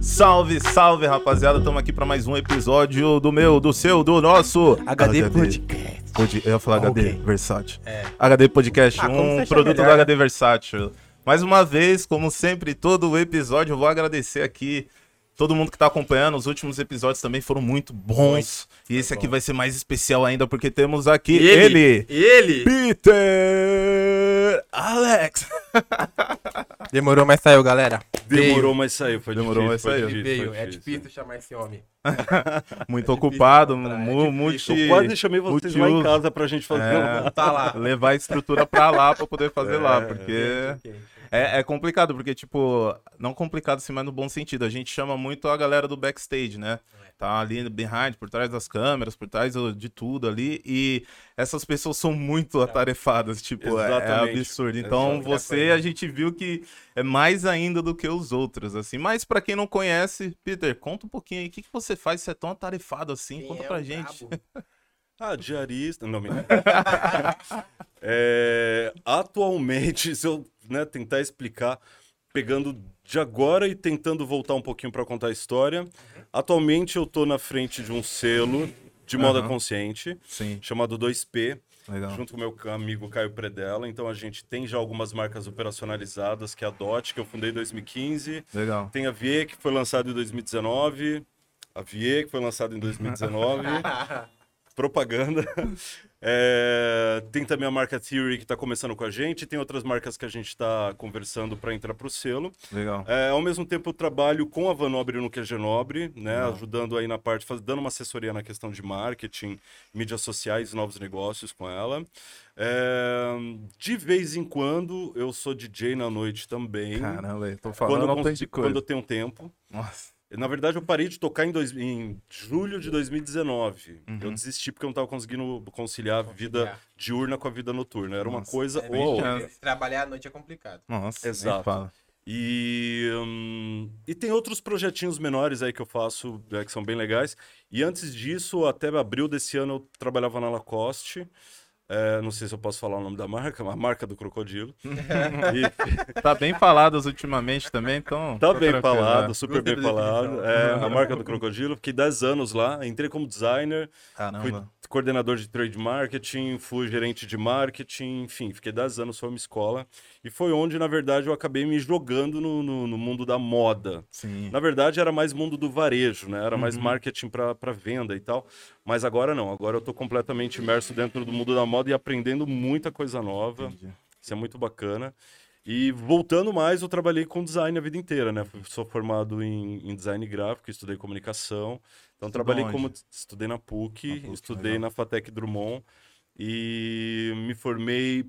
Salve, salve, rapaziada. Estamos aqui para mais um episódio do meu, do seu, do nosso HD Podcast. Eu ia falar HD Versátil. É. HD Podcast, um produto melhor, do HD Versátil. Mais uma vez, como sempre, todo episódio, eu vou agradecer aqui todo mundo que tá acompanhando. Os últimos episódios também foram muito bons. E esse aqui vai ser mais especial ainda, porque temos aqui ele! Peter Alex! Demorou, mas saiu, galera. Demorou, mas saiu. Foi difícil. Veio. É difícil chamar esse homem. Muito ocupado. Eu quase chamei vocês lá em casa pra gente fazer lá. Tá lá. Levar a estrutura pra lá pra poder fazer lá, porque... É complicado, porque, tipo, não complicado assim, mas no bom sentido. A gente chama muito a galera do backstage, né? Tá ali behind, por trás das câmeras, por trás de tudo ali. E essas pessoas são muito atarefadas, tipo, é absurdo. Então, a gente viu que é mais ainda do que os outros, assim. Mas pra quem não conhece, Peter, conta um pouquinho aí. O que você faz se é tão atarefado assim? Quem conta pra gente. Diarista. Não, mentira. Atualmente, se eu tentar explicar, pegando de agora e tentando voltar um pouquinho para contar a história. Atualmente eu tô na frente de um selo de moda consciente, chamado 2P, junto com meu amigo Caio Predella. Então a gente tem já algumas marcas operacionalizadas, que é a Dot, que eu fundei em 2015. Legal. Tem a Vie, que foi lançada em 2019. Propaganda. Tem também a marca Theory, que está começando com a gente. Tem outras marcas que a gente está conversando para entrar para o selo. Legal. Ao mesmo tempo, eu trabalho com a Vanobre no QG Nobre, ajudando aí na parte, dando uma assessoria na questão de marketing, mídias sociais e novos negócios com ela. De vez em quando, eu sou DJ na noite também. Caramba, eu tô falando quando eu tenho tempo. Nossa. Na verdade, eu parei de tocar em julho de 2019. Eu desisti porque eu não estava conseguindo conciliar a vida diurna com a vida noturna. Era uma coisa ou outra. Trabalhar à noite é complicado. Nossa, exato. Fala. E tem outros projetinhos menores aí que eu faço, que são bem legais. E antes disso, até abril desse ano, eu trabalhava na Lacoste. Não sei se eu posso falar o nome da marca, mas a marca do crocodilo. Tá bem faladas ultimamente também, então... Tá bem falado, super bem falado. A marca do crocodilo. Fiquei 10 anos lá, entrei como designer, fui coordenador de trade marketing, fui gerente de marketing, enfim, fiquei 10 anos, foi uma escola. E foi onde, na verdade, eu acabei me jogando no mundo da moda. Sim. Na verdade, era mais mundo do varejo, né? Era mais marketing para venda e tal. Mas agora não, agora eu tô completamente imerso dentro do mundo da moda e aprendendo muita coisa nova. Entendi. Isso é muito bacana. E voltando mais, eu trabalhei com design a vida inteira, né? Sou formado em design gráfico, estudei comunicação. Então estudei na PUC, estudei na Fatec Drummond e me formei.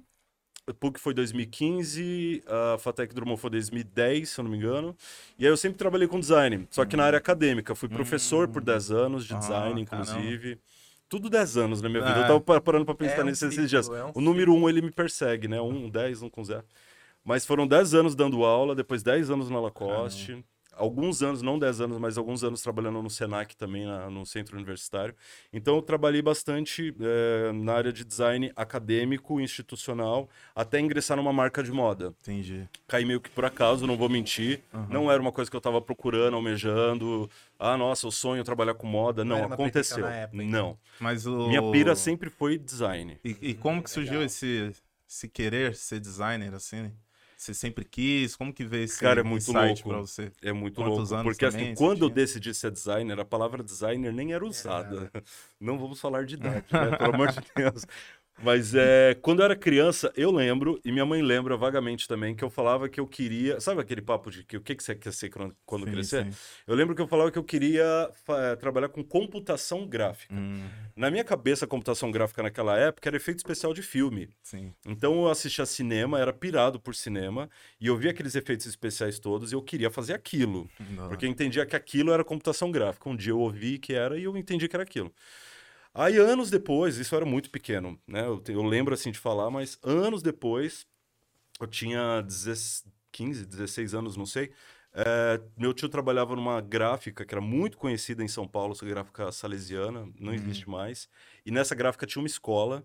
A PUC foi 2015, a Fatec Drummond foi 2010, se eu não me engano. E aí eu sempre trabalhei com design, só que na área acadêmica. Fui professor por 10 anos de design, inclusive. Caramba. Tudo 10 anos na minha vida. Eu tava parando pra pensar nesses dias. O número 1, ele me persegue, né? 1, 10, 1 com 0. Mas foram 10 anos dando aula, depois 10 anos na Lacoste. Caramba. Alguns anos, não 10 anos, mas alguns anos trabalhando no SENAC também, no Centro Universitário. Então, eu trabalhei bastante na área de design acadêmico, institucional, até ingressar numa marca de moda. Entendi. Caí meio que por acaso, não vou mentir. Não era uma coisa que eu estava procurando, almejando. Eu sonho trabalhar com moda. Não, aconteceu. Não. Mas minha pira sempre foi design. E como que surgiu esse querer ser designer, assim, né? Você sempre quis? Como que veio esse insight pra você? Cara, é muito louco. É muito louco. Porque assim, quando eu decidi ser designer, a palavra designer nem era usada. Não vamos falar de idade, né? Pelo amor de Deus. Mas quando eu era criança, eu lembro, e minha mãe lembra vagamente também, que eu falava que eu queria... Sabe aquele papo de que o que você quer ser quando crescer? Sim. Eu lembro que eu falava que eu queria trabalhar com computação gráfica. Na minha cabeça, a computação gráfica naquela época era efeito especial de filme. Sim. Então eu assistia cinema, era pirado por cinema, e eu via aqueles efeitos especiais todos e eu queria fazer aquilo. Não. Porque eu entendia que aquilo era computação gráfica. Um dia eu ouvi que era e eu entendi que era aquilo. Aí, anos depois, isso era muito pequeno, né? Eu lembro, assim, de falar, mas anos depois, eu tinha 15, 16 anos, não sei, meu tio trabalhava numa gráfica que era muito conhecida em São Paulo, essa gráfica Salesiana, não existe mais, e nessa gráfica tinha uma escola,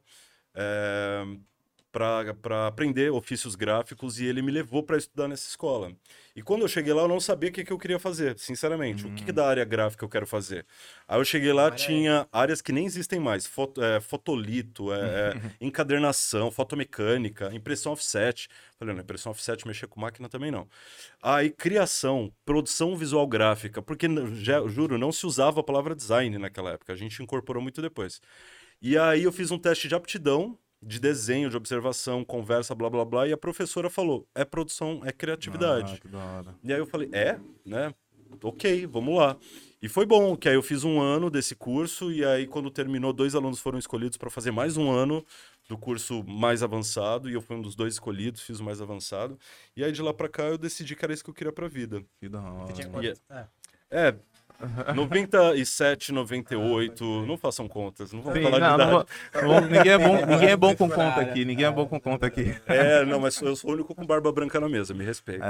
para aprender ofícios gráficos, e ele me levou para estudar nessa escola. E quando eu cheguei lá, eu não sabia o que eu queria fazer, sinceramente. O que da área gráfica eu quero fazer? Aí eu cheguei lá, tinha áreas que nem existem mais. Fotolito, encadernação, fotomecânica, impressão offset. Falei, não, impressão offset, mexer com máquina também não. Aí criação, produção visual gráfica, porque, já, juro, não se usava a palavra design naquela época. A gente incorporou muito depois. E aí eu fiz um teste de aptidão, de desenho, de observação, conversa, blá, blá, blá. E a professora falou, é produção, é criatividade. Ah, que da hora. E aí eu falei, né? Ok, vamos lá. E foi bom, que aí eu fiz um ano desse curso. E aí quando terminou, 2 alunos foram escolhidos para fazer mais um ano do curso mais avançado. E eu fui um dos 2 escolhidos, fiz o mais avançado. E aí de lá para cá eu decidi que era isso que eu queria pra vida. Que da hora. É... 97, 98, não façam contas, não vou falar de idade. Ninguém é bom com conta aqui, É, não, mas eu sou o único com barba branca na mesa, me respeita.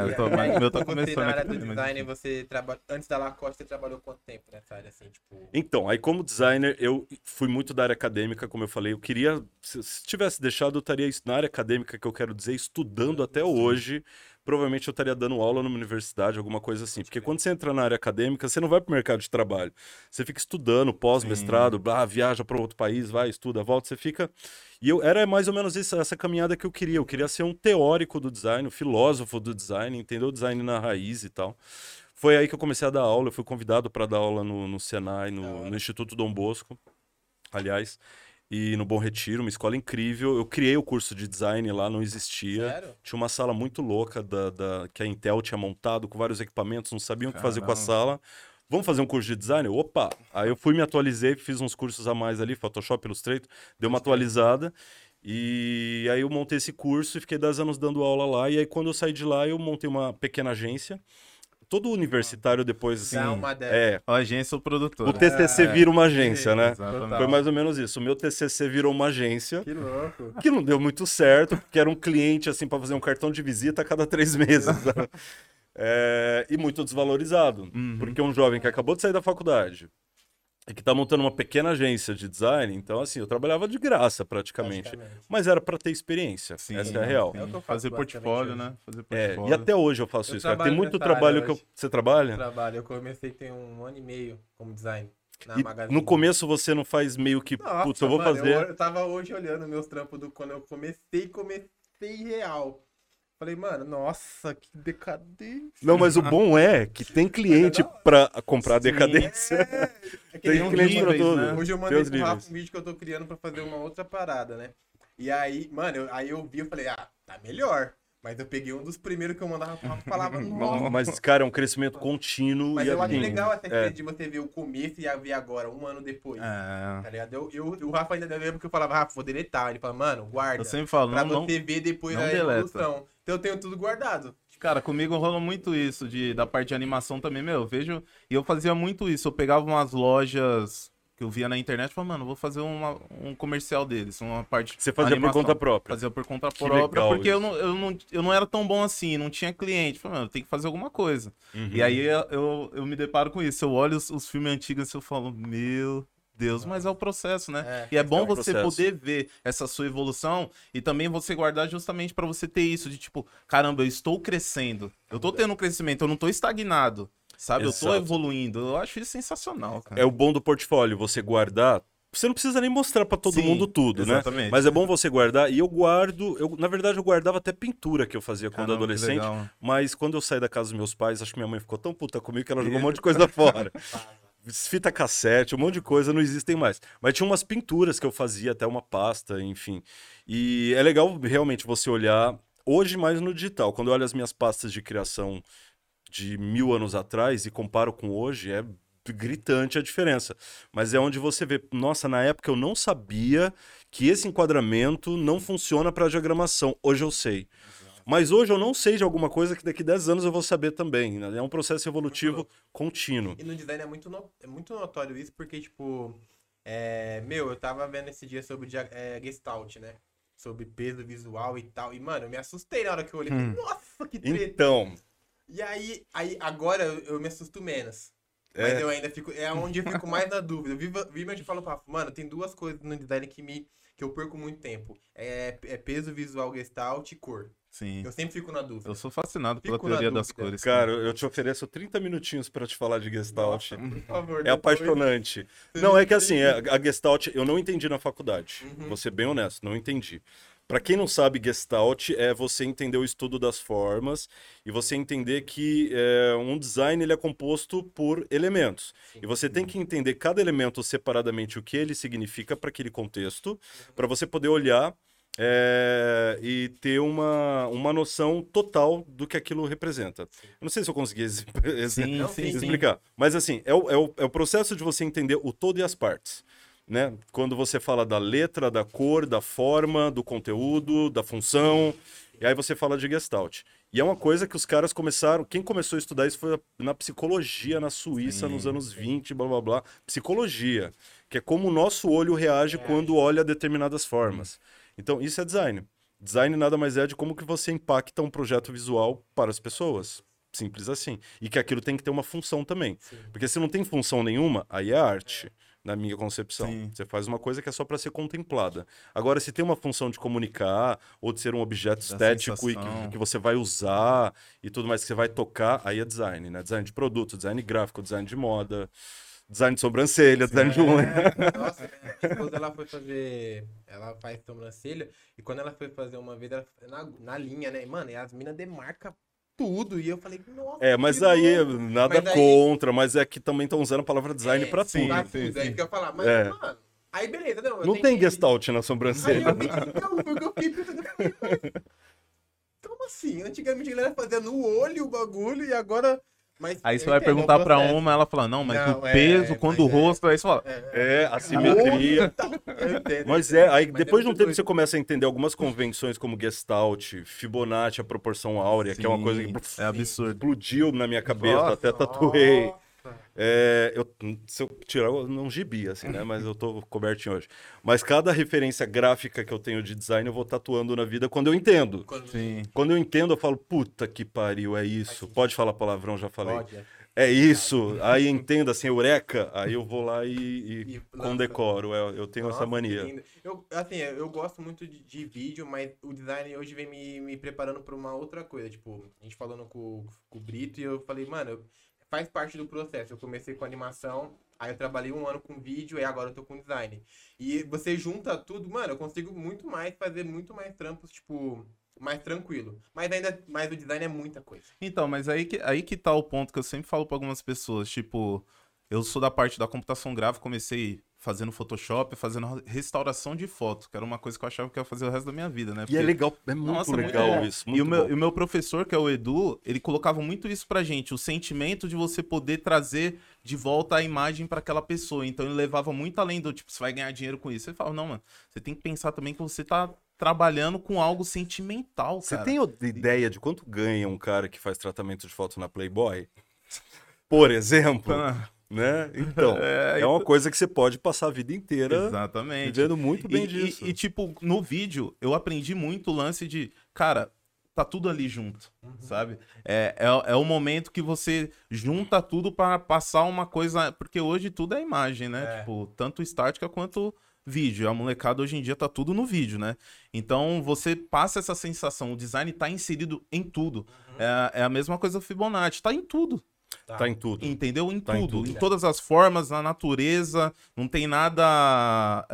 Eu tô começando na área do design, você trabalha, antes da Lacoste, você trabalhou quanto tempo nessa área, assim, tipo... Então, aí como designer, eu fui muito da área acadêmica, como eu falei, eu queria, se tivesse deixado, eu estaria na área acadêmica, que eu quero dizer, estudando até hoje. Provavelmente eu estaria dando aula numa universidade, alguma coisa assim. Porque quando você entra na área acadêmica, você não vai pro mercado de trabalho. Você fica estudando, pós-mestrado, viaja para outro país, vai, estuda, volta, você fica... E eu era mais ou menos essa caminhada que eu queria. Eu queria ser um teórico do design, um filósofo do design, entender o design na raiz e tal. Foi aí que eu comecei a dar aula. Eu fui convidado para dar aula no SENAC, no Instituto Dom Bosco, aliás... E no Bom Retiro, uma escola incrível. Eu criei o curso de design lá, não existia. Sério? Tinha uma sala muito louca que a Intel tinha montado, com vários equipamentos, não sabiam o que fazer com a sala. Vamos fazer um curso de design? Opa! Aí eu fui, me atualizei, fiz uns cursos a mais ali, Photoshop, Illustrator, deu uma atualizada. E aí eu montei esse curso e fiquei 10 anos dando aula lá. E aí quando eu saí de lá, eu montei uma pequena agência. Todo universitário depois, assim... A agência ou produtora. O TCC vira uma agência, né? Exatamente. Foi mais ou menos isso. O meu TCC virou uma agência. Que louco. Que não deu muito certo, porque era um cliente, assim, para fazer um cartão de visita a cada 3 meses. E muito desvalorizado. Porque um jovem que acabou de sair da faculdade e que tá montando uma pequena agência de design, então, assim, eu trabalhava de graça, praticamente. Mas era para ter experiência, essa é a real. Fazer portfólio, né? E até hoje eu faço isso, cara. Tem muito trabalho que eu... Você trabalha? Eu trabalho, eu comecei tem um ano e meio como design. No começo você não faz meio que... Putz, eu vou fazer... Eu tava hoje olhando meus trampos quando eu comecei real. Falei, mano, nossa, que decadência. Não, mas o bom é que tem cliente pra comprar a decadência. É que tem cliente pra tudo. Né? Hoje eu mandei pro Rafa um vídeo que eu tô criando pra fazer uma outra parada, né? E aí, mano, aí eu vi e falei, tá melhor. Mas eu peguei um dos primeiros que eu mandava pro Rafa e falava, nossa. Mas, cara, é um crescimento contínuo. Mas eu acho legal essa coisa de você ver o começo e ver agora, um ano depois. Tá ligado? O Rafa ainda lembra que eu falava, Rafa, vou deletar. Ele fala, mano, guarda. Eu sempre falo, pra você ver depois a evolução. Então eu tenho tudo guardado. Cara, comigo rola muito isso, da parte de animação também, meu, eu vejo... E eu fazia muito isso, eu pegava umas lojas que eu via na internet e falava, mano, vou fazer um comercial deles, uma parte de... Você fazia animação, por conta própria? Fazia por conta própria, porque eu não era tão bom assim, não tinha cliente. Falei, mano, eu tenho que fazer alguma coisa. E aí eu me deparo com isso, eu olho os filmes antigos e eu falo, meu... Deus, mas é o processo, né? E é bom você poder ver essa sua evolução e também você guardar justamente pra você ter isso de tipo, caramba, eu estou crescendo, eu tô tendo um crescimento, eu não tô estagnado, sabe? Exato. Eu tô evoluindo, eu acho isso sensacional, cara. É o bom do portfólio, você guardar, você não precisa nem mostrar pra todo mundo tudo, né? Mas é bom você guardar, e eu guardo, na verdade eu guardava até pintura que eu fazia quando adolescente, mas quando eu saí da casa dos meus pais, acho que minha mãe ficou tão puta comigo que ela jogou um monte de coisa fora. Fita cassete, um monte de coisa, não existem mais. Mas tinha umas pinturas que eu fazia, até uma pasta, enfim. E é legal realmente você olhar, hoje mais no digital, quando eu olho as minhas pastas de criação de 1000 anos atrás e comparo com hoje, é gritante a diferença. Mas é onde você vê, nossa, na época eu não sabia que esse enquadramento não funciona para diagramação, hoje eu sei. Mas hoje eu não sei de alguma coisa que daqui a 10 anos eu vou saber também, né? É um processo evolutivo contínuo. E no design é muito notório isso, porque, tipo... eu tava vendo esse dia sobre Gestalt, né? Sobre peso visual e tal. E, mano, eu me assustei na hora que eu olhei. Nossa, que treta! Então... E aí agora eu me assusto menos. Mas eu ainda fico... É onde eu fico mais na dúvida. Eu vivo e falo, mano, tem duas coisas no design que me... que eu perco muito tempo. É peso visual, Gestalt e cor. Sim. Eu sempre fico na dúvida. Eu sou fascinado pela teoria das cores. Cara, eu te ofereço 30 minutinhos pra te falar de Gestalt. Nossa, por favor, é apaixonante. Não, é que assim, a Gestalt eu não entendi na faculdade. Uhum. Vou ser bem honesto, não entendi. Pra quem não sabe, Gestalt é você entender o estudo das formas e você entender que um design ele é composto por elementos. Sim. E você tem que entender cada elemento separadamente, o que ele significa para aquele contexto, para você poder olhar e ter uma noção total do que aquilo representa. Eu não sei se eu consegui explicar. Sim. Mas assim, é o processo de você entender o todo e as partes. Né? Quando você fala da letra, da cor, da forma, do conteúdo, da função, e aí você fala de Gestalt. E é uma coisa que os caras começaram... Quem começou a estudar isso foi na psicologia, na Suíça, nos anos 20, blá, blá, blá. Psicologia, que é como o nosso olho reage quando olha determinadas formas. Então, isso é design. Design nada mais é de como que você impacta um projeto visual para as pessoas. Simples assim. E que aquilo tem que ter uma função também. Sim. Porque se não tem função nenhuma, aí é arte. Na minha concepção. Sim. Você faz uma coisa que é só para ser contemplada. Agora, se tem uma função de comunicar, ou de ser um objeto estético e que você vai usar e tudo mais que você vai tocar, aí é design, né? Design de produto, design gráfico, design de moda, design de sobrancelha, design de unha. Nossa, quando ela foi fazer... Ela faz sobrancelha e quando ela foi fazer uma vez, ela na linha, né? Mano, e as minas demarcam tudo, e eu falei, nossa... Mas aí, nada contra, mas é que também estão usando a palavra design pra tudo. É que eu falar, mas, mano, aí beleza, não... Não tem Gestalt na sobrancelha. Aí eu fiquei pensando, como assim? Antigamente a galera fazia no olho o bagulho, e agora... Mas aí você vai perguntar pra uma, ela fala, não, mas o peso, quando o rosto, aí você fala... A simetria. Mas aí depois de um tempo você começa a entender algumas convenções como Gestalt, Fibonacci, a proporção áurea, que é uma coisa que explodiu na minha cabeça, até tatuei. Se eu tirar, eu não gibi, assim, né? Mas eu tô cobertinho hoje. Mas cada referência gráfica que eu tenho de design, eu vou tatuando na vida quando eu entendo. Quando eu entendo, eu falo, puta que pariu, é isso. Pode falar palavrão, já falei. É isso. Aí entendo, assim, eureka. Aí eu vou lá e condecoro. Eu tenho essa mania. Eu gosto muito de vídeo, mas o design hoje vem me preparando pra uma outra coisa. Tipo, a gente falando com o Brito e eu falei, mano... Faz parte do processo. Eu comecei com animação, aí eu trabalhei um ano com vídeo, e agora eu tô com design. E você junta tudo, mano, eu consigo fazer muito mais trampos, tipo, mais tranquilo. Mas ainda, o design é muita coisa. Então, mas aí que tá o ponto que eu sempre falo pra algumas pessoas, tipo, eu sou da parte da computação gráfica, comecei fazendo Photoshop, fazendo restauração de foto, que era uma coisa que eu achava que eu ia fazer o resto da minha vida, né? Porque... E é legal, é muito legal isso. Muito e o meu professor, que é o Edu, ele colocava muito isso pra gente, o sentimento de você poder trazer de volta a imagem pra aquela pessoa. Então ele levava muito além do, tipo, você vai ganhar dinheiro com isso. Ele falava, não, mano, você tem que pensar também que você tá trabalhando com algo sentimental, cara. Você tem ideia de quanto ganha um cara que faz tratamento de foto na Playboy? Por exemplo... Né? Então, é uma coisa que você pode passar a vida inteira vivendo muito bem disso. Tipo, no vídeo, eu aprendi muito o lance de, cara, tá tudo ali junto, sabe? É o momento que você junta tudo para passar uma coisa... Porque hoje tudo é imagem, né? Tipo, tanto estática quanto vídeo. A molecada hoje em dia tá tudo no vídeo, né? Então, você passa essa sensação. O design tá inserido em tudo. É a mesma coisa do Fibonacci. Tá em tudo. Tá em tudo. Entendeu? Em tudo. Em todas as formas, na natureza, não tem nada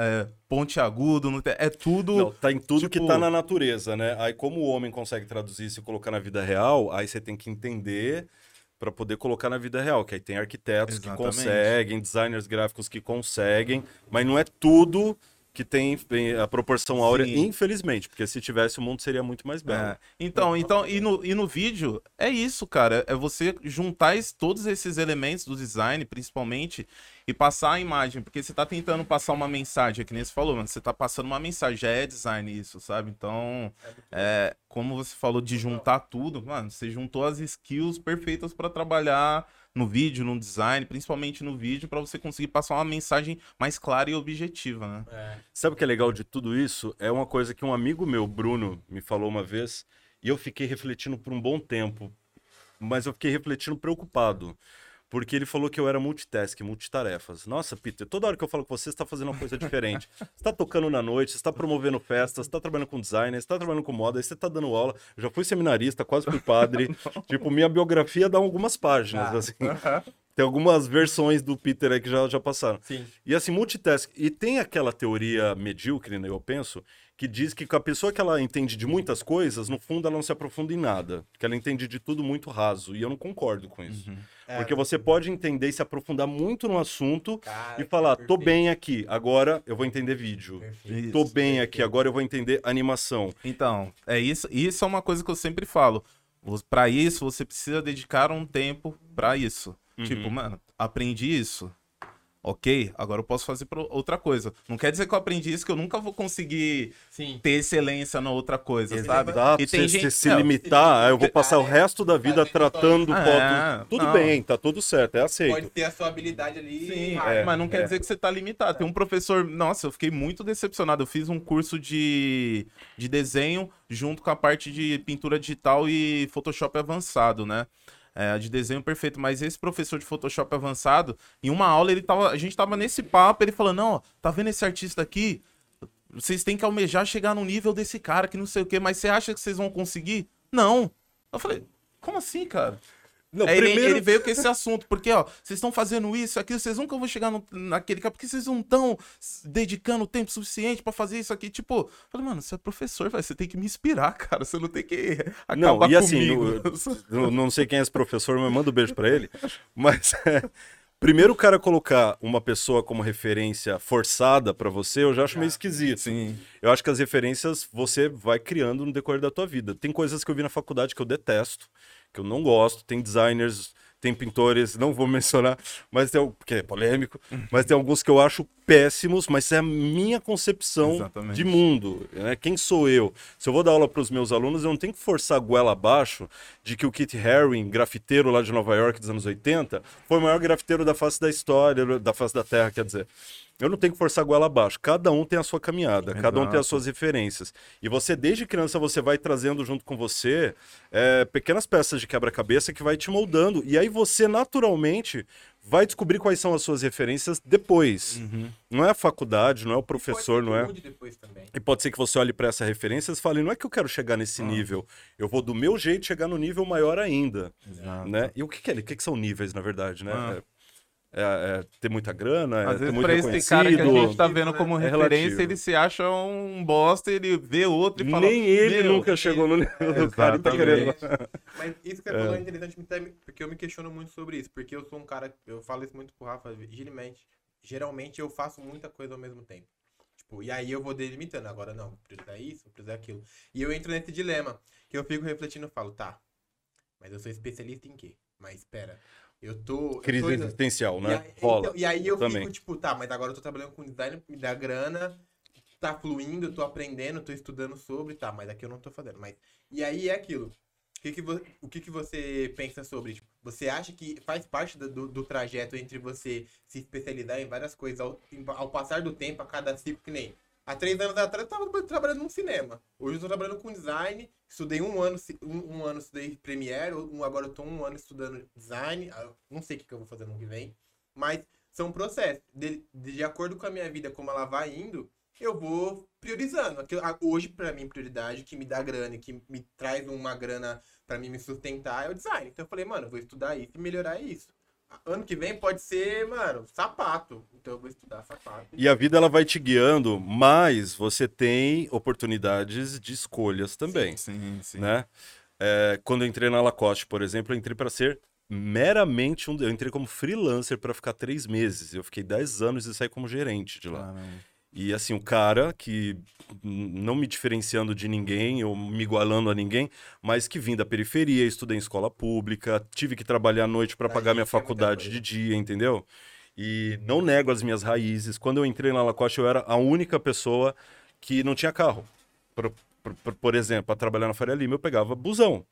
pontiagudo, não tem, é tudo... Não, tá em tudo tipo... que tá na natureza, né? Aí como o homem consegue traduzir isso e colocar na vida real, aí você tem que entender para poder colocar na vida real, que aí tem arquitetos que conseguem, designers gráficos que conseguem, mas não é tudo... Que tem a proporção áurea, infelizmente. Porque se tivesse, o mundo seria muito mais belo. Então e no vídeo, é isso, cara. É você juntar todos esses elementos do design, principalmente, e passar a imagem. Porque você tá tentando passar uma mensagem, é que nem você falou, mano. Você tá passando uma mensagem, já é design isso, sabe? Então, como você falou de juntar tudo, mano, você juntou as skills perfeitas para trabalhar... no vídeo, no design, principalmente no vídeo, para você conseguir passar uma mensagem mais clara e objetiva, né? Sabe o que é legal de tudo isso? É uma coisa que um amigo meu, Bruno, me falou uma vez, e eu fiquei refletindo por um bom tempo, mas eu fiquei refletindo preocupado, Porque ele falou que eu era multitask, multitarefas. Nossa, Peter, toda hora que eu falo com você, você tá fazendo uma coisa diferente. Você tá tocando na noite, você tá promovendo festas, você tá trabalhando com designer, você tá trabalhando com moda, aí você tá dando aula. Eu já fui seminarista, quase fui padre. Tipo, minha biografia dá algumas páginas, assim. Tem algumas versões do Peter aí que já passaram. Sim. E assim, multitask. E tem aquela teoria medíocre, né, eu penso, que diz que a pessoa que ela entende de muitas coisas, no fundo ela não se aprofunda em nada. Que ela entende de tudo muito raso. E eu não concordo com isso. Uhum. Porque você pode entender e se aprofundar muito no assunto, cara, e falar, tô bem aqui, agora eu vou entender vídeo. Perfeito. Tô bem aqui, agora eu vou entender animação. Então, é isso. Isso é uma coisa que eu sempre falo. Pra isso, você precisa dedicar um tempo pra isso. Uhum. Tipo, mano, aprendi isso. Ok, agora eu posso fazer outra coisa. Não quer dizer que eu aprendi isso, que eu nunca vou conseguir ter excelência na outra coisa, sabe? Exato, e tem gente... se limitar, eu vou passar o resto da vida tratando fotos. Tudo bem, tá tudo certo, é aceito. Pode ter a sua habilidade ali. Sim, mas não quer dizer que você tá limitado. Tem um professor... Nossa, eu fiquei muito decepcionado. Eu fiz um curso de desenho junto com a parte de pintura digital e Photoshop avançado, né? De desenho perfeito, mas esse professor de Photoshop avançado, em uma aula a gente tava nesse papo, ele falou, não, ó, tá vendo esse artista aqui? Vocês têm que almejar chegar no nível desse cara, que não sei o quê, mas você acha que vocês vão conseguir? Não. Eu falei, como assim, cara? Não, ele veio com esse assunto, porque, ó, vocês estão fazendo isso, aquilo, vocês nunca vão chegar naquele cara, porque vocês não estão dedicando tempo suficiente pra fazer isso aqui, tipo... Eu falei, mano, você é professor, véio, você tem que me inspirar, cara, você não tem que acabar comigo. Não, e assim, não sei quem é esse professor, mas manda um beijo pra ele, mas... Primeiro, o cara colocar uma pessoa como referência forçada pra você, eu já acho meio esquisito. Sim. Eu acho que as referências você vai criando no decorrer da tua vida. Tem coisas que eu vi na faculdade que eu detesto, que eu não gosto, tem designers, tem pintores, não vou mencionar, mas tem porque é polêmico, mas tem alguns que eu acho péssimos, mas é a minha concepção de mundo, né? Quem sou eu? Se eu vou dar aula para os meus alunos, eu não tenho que forçar a goela abaixo de que o Keith Haring, grafiteiro lá de Nova York dos anos 80, foi o maior grafiteiro da face da história, da face da terra, quer dizer... Eu não tenho que forçar a goela abaixo. Cada um tem a sua caminhada, cada um tem as suas referências. E você, desde criança, você vai trazendo junto com você pequenas peças de quebra-cabeça que vai te moldando. E aí você, naturalmente, vai descobrir quais são as suas referências depois. Uhum. Não é a faculdade, não é o professor, não é... E pode ser que você olhe para essas referências e fale, não é que eu quero chegar nesse nível, eu vou do meu jeito chegar no nível maior ainda. Exato. Né? E o que são níveis, na verdade, né? Ter muita grana, às vezes, ter muito reconhecido. Esse cara que a gente tá vendo como referência, relativo. Ele se acha um bosta, ele vê outro e fala... Nem ele nunca chegou no nível do cara, tá querendo. Mas isso que eu falou é interessante, porque eu me questiono muito sobre isso, porque eu sou um cara, eu falo isso muito pro Rafa, geralmente eu faço muita coisa ao mesmo tempo. Tipo, e aí eu vou delimitando, agora não, precisa isso, precisa aquilo. E eu entro nesse dilema, que eu fico refletindo e falo, tá, mas eu sou especialista em quê? Mas espera... Crise existencial, né? E aí eu fico, tipo, tá, mas agora eu tô trabalhando com design, me dá grana, tá fluindo, eu tô aprendendo, tô estudando sobre, tá, mas aqui eu não tô fazendo. Mas... E aí é aquilo. O que você pensa sobre? Tipo, você acha que faz parte do trajeto entre você se especializar em várias coisas, ao passar do tempo, a cada ciclo, que nem... Há 3 anos atrás eu tava trabalhando num cinema. Hoje eu tô trabalhando com design, estudei um ano estudei Premiere, agora eu tô um ano estudando design, não sei o que eu vou fazer no que vem, mas são processos. De acordo com a minha vida, como ela vai indo, eu vou priorizando. Hoje, pra mim, prioridade que me dá grana e que me traz uma grana pra mim me sustentar é o design. Então eu falei, mano, eu vou estudar isso e melhorar isso. Ano que vem pode ser, mano, sapato. Então eu vou estudar sapato. E a vida ela vai te guiando, mas você tem oportunidades de escolhas também. Sim. Né? Quando eu entrei na Lacoste, por exemplo, eu entrei para ser meramente eu entrei como freelancer para ficar 3 meses. Eu fiquei 10 anos e saí como gerente de lá. E assim, o cara que, não me diferenciando de ninguém ou me igualando a ninguém, mas que vim da periferia, estudei em escola pública, tive que trabalhar à noite para pagar minha faculdade de dia, entendeu? E não nego as minhas raízes. Quando eu entrei na Lacoste, eu era a única pessoa que não tinha carro. Por exemplo, para trabalhar na Faria Lima, eu pegava busão.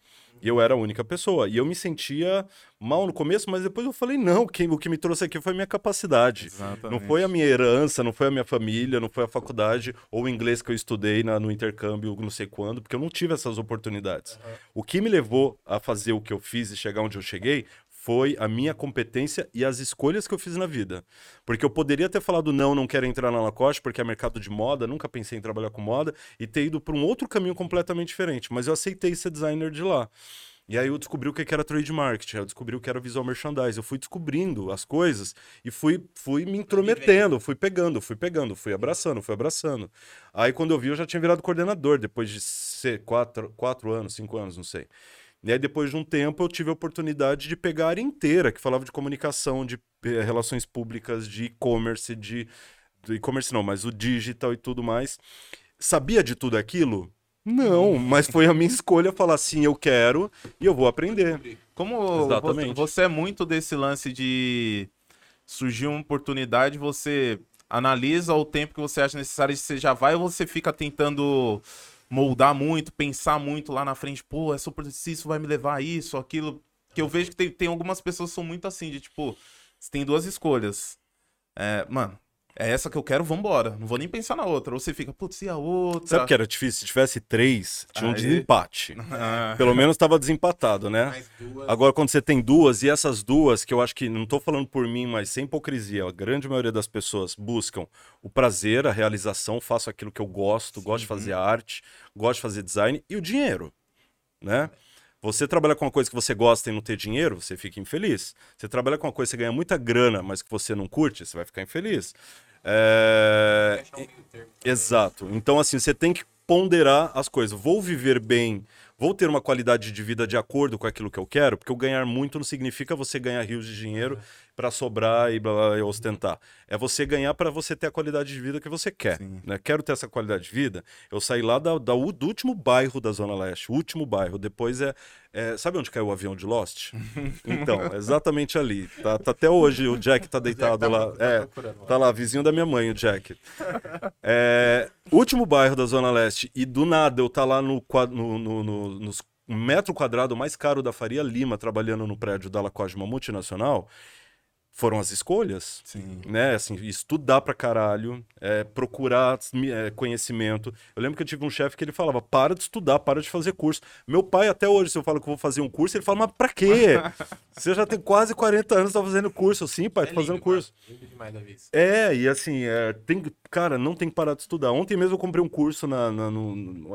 E eu era a única pessoa. E eu me sentia mal no começo, mas depois eu falei, não, o que me trouxe aqui foi a minha capacidade. Exatamente. Não foi a minha herança, não foi a minha família, não foi a faculdade ou o inglês que eu estudei no intercâmbio, não sei quando, porque eu não tive essas oportunidades. O que me levou a fazer o que eu fiz e chegar onde eu cheguei foi a minha competência e as escolhas que eu fiz na vida. Porque eu poderia ter falado, não quero entrar na Lacoste, porque é mercado de moda, nunca pensei em trabalhar com moda, e ter ido para um outro caminho completamente diferente. Mas eu aceitei ser designer de lá. E aí eu descobri o que era trade marketing, eu descobri o que era visual merchandising, eu fui descobrindo as coisas e fui me intrometendo, fui pegando, fui abraçando. Aí quando eu vi, eu já tinha virado coordenador, depois de 4 anos, 5 anos, não sei. E aí depois de um tempo eu tive a oportunidade de pegar a área inteira, que falava de comunicação, de relações públicas, de e-commerce, mas o digital e tudo mais. Sabia de tudo aquilo? Não, mas foi a minha escolha falar assim, eu quero e eu vou aprender. Como você é muito desse lance de surgir uma oportunidade, você analisa o tempo que você acha necessário, você já vai, ou você fica tentando moldar muito, pensar muito lá na frente, pô, isso vai me levar a isso, aquilo, que eu vejo que tem algumas pessoas que são muito assim, de tipo, você tem duas escolhas, é essa que eu quero, vambora. Não vou nem pensar na outra. Ou você fica, e a outra? Sabe que era difícil? Se tivesse 3, tinha um desempate. Pelo menos estava desempatado, né? Agora, quando você tem duas, e essas duas, que eu acho que, não estou falando por mim, mas sem hipocrisia, a grande maioria das pessoas buscam o prazer, a realização, faço aquilo que eu gosto, sim, gosto de fazer arte, gosto de fazer design, e o dinheiro, né? Você trabalha com uma coisa que você gosta e não ter dinheiro, você fica infeliz. Você trabalha com uma coisa que você ganha muita grana, mas que você não curte, você vai ficar infeliz. Exato. Então, assim, você tem que ponderar as coisas. Vou viver bem, vou ter uma qualidade de vida de acordo com aquilo que eu quero, porque eu ganhar muito não significa você ganhar rios de dinheiro para sobrar e ostentar. É você ganhar para você ter a qualidade de vida que você quer. Né? Quero ter essa qualidade de vida. Eu saí lá do último bairro da Zona Leste, último bairro. Depois sabe onde caiu o avião de Lost? Então, exatamente ali. Tá até hoje o Jack tá deitado lá. Tá lá, vizinho da minha mãe, o Jack. Último bairro da Zona Leste. E do nada eu tá lá nos metro quadrado mais caro da Faria Lima, trabalhando no prédio da Lacoste, uma multinacional. Foram as escolhas, sim, né? Assim, estudar pra caralho, procurar conhecimento. Eu lembro que eu tive um chefe que ele falava, para de estudar, para de fazer curso. Meu pai, até hoje, se eu falo que eu vou fazer um curso, ele fala, mas pra quê? Você já tem quase 40 anos, tá fazendo curso. Sim, pai, tô fazendo curso. Lindo demais da vez. Cara, não tem que parar de estudar. Ontem mesmo eu comprei um curso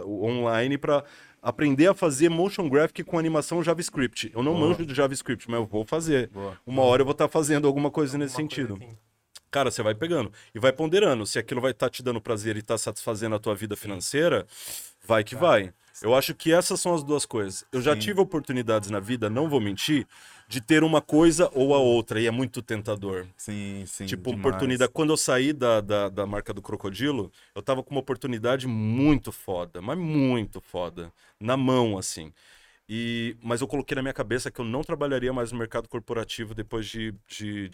online pra aprender a fazer motion graphic com animação JavaScript. Eu não manjo de JavaScript, mas eu vou fazer. Boa. Uma hora eu vou estar fazendo alguma coisa nesse sentido. Assim. Cara, você vai pegando e vai ponderando. Se aquilo vai estar te dando prazer e está satisfazendo a tua vida financeira, vai que vai. Eu acho que essas são as duas coisas. Eu já tive oportunidades na vida, não vou mentir, de ter uma coisa ou a outra. E é muito tentador. Sim, sim. Tipo, demais. Oportunidade. Quando eu saí da marca do Crocodilo, eu tava com uma oportunidade muito foda. Mas muito foda. Na mão, assim. Mas eu coloquei na minha cabeça que eu não trabalharia mais no mercado corporativo depois de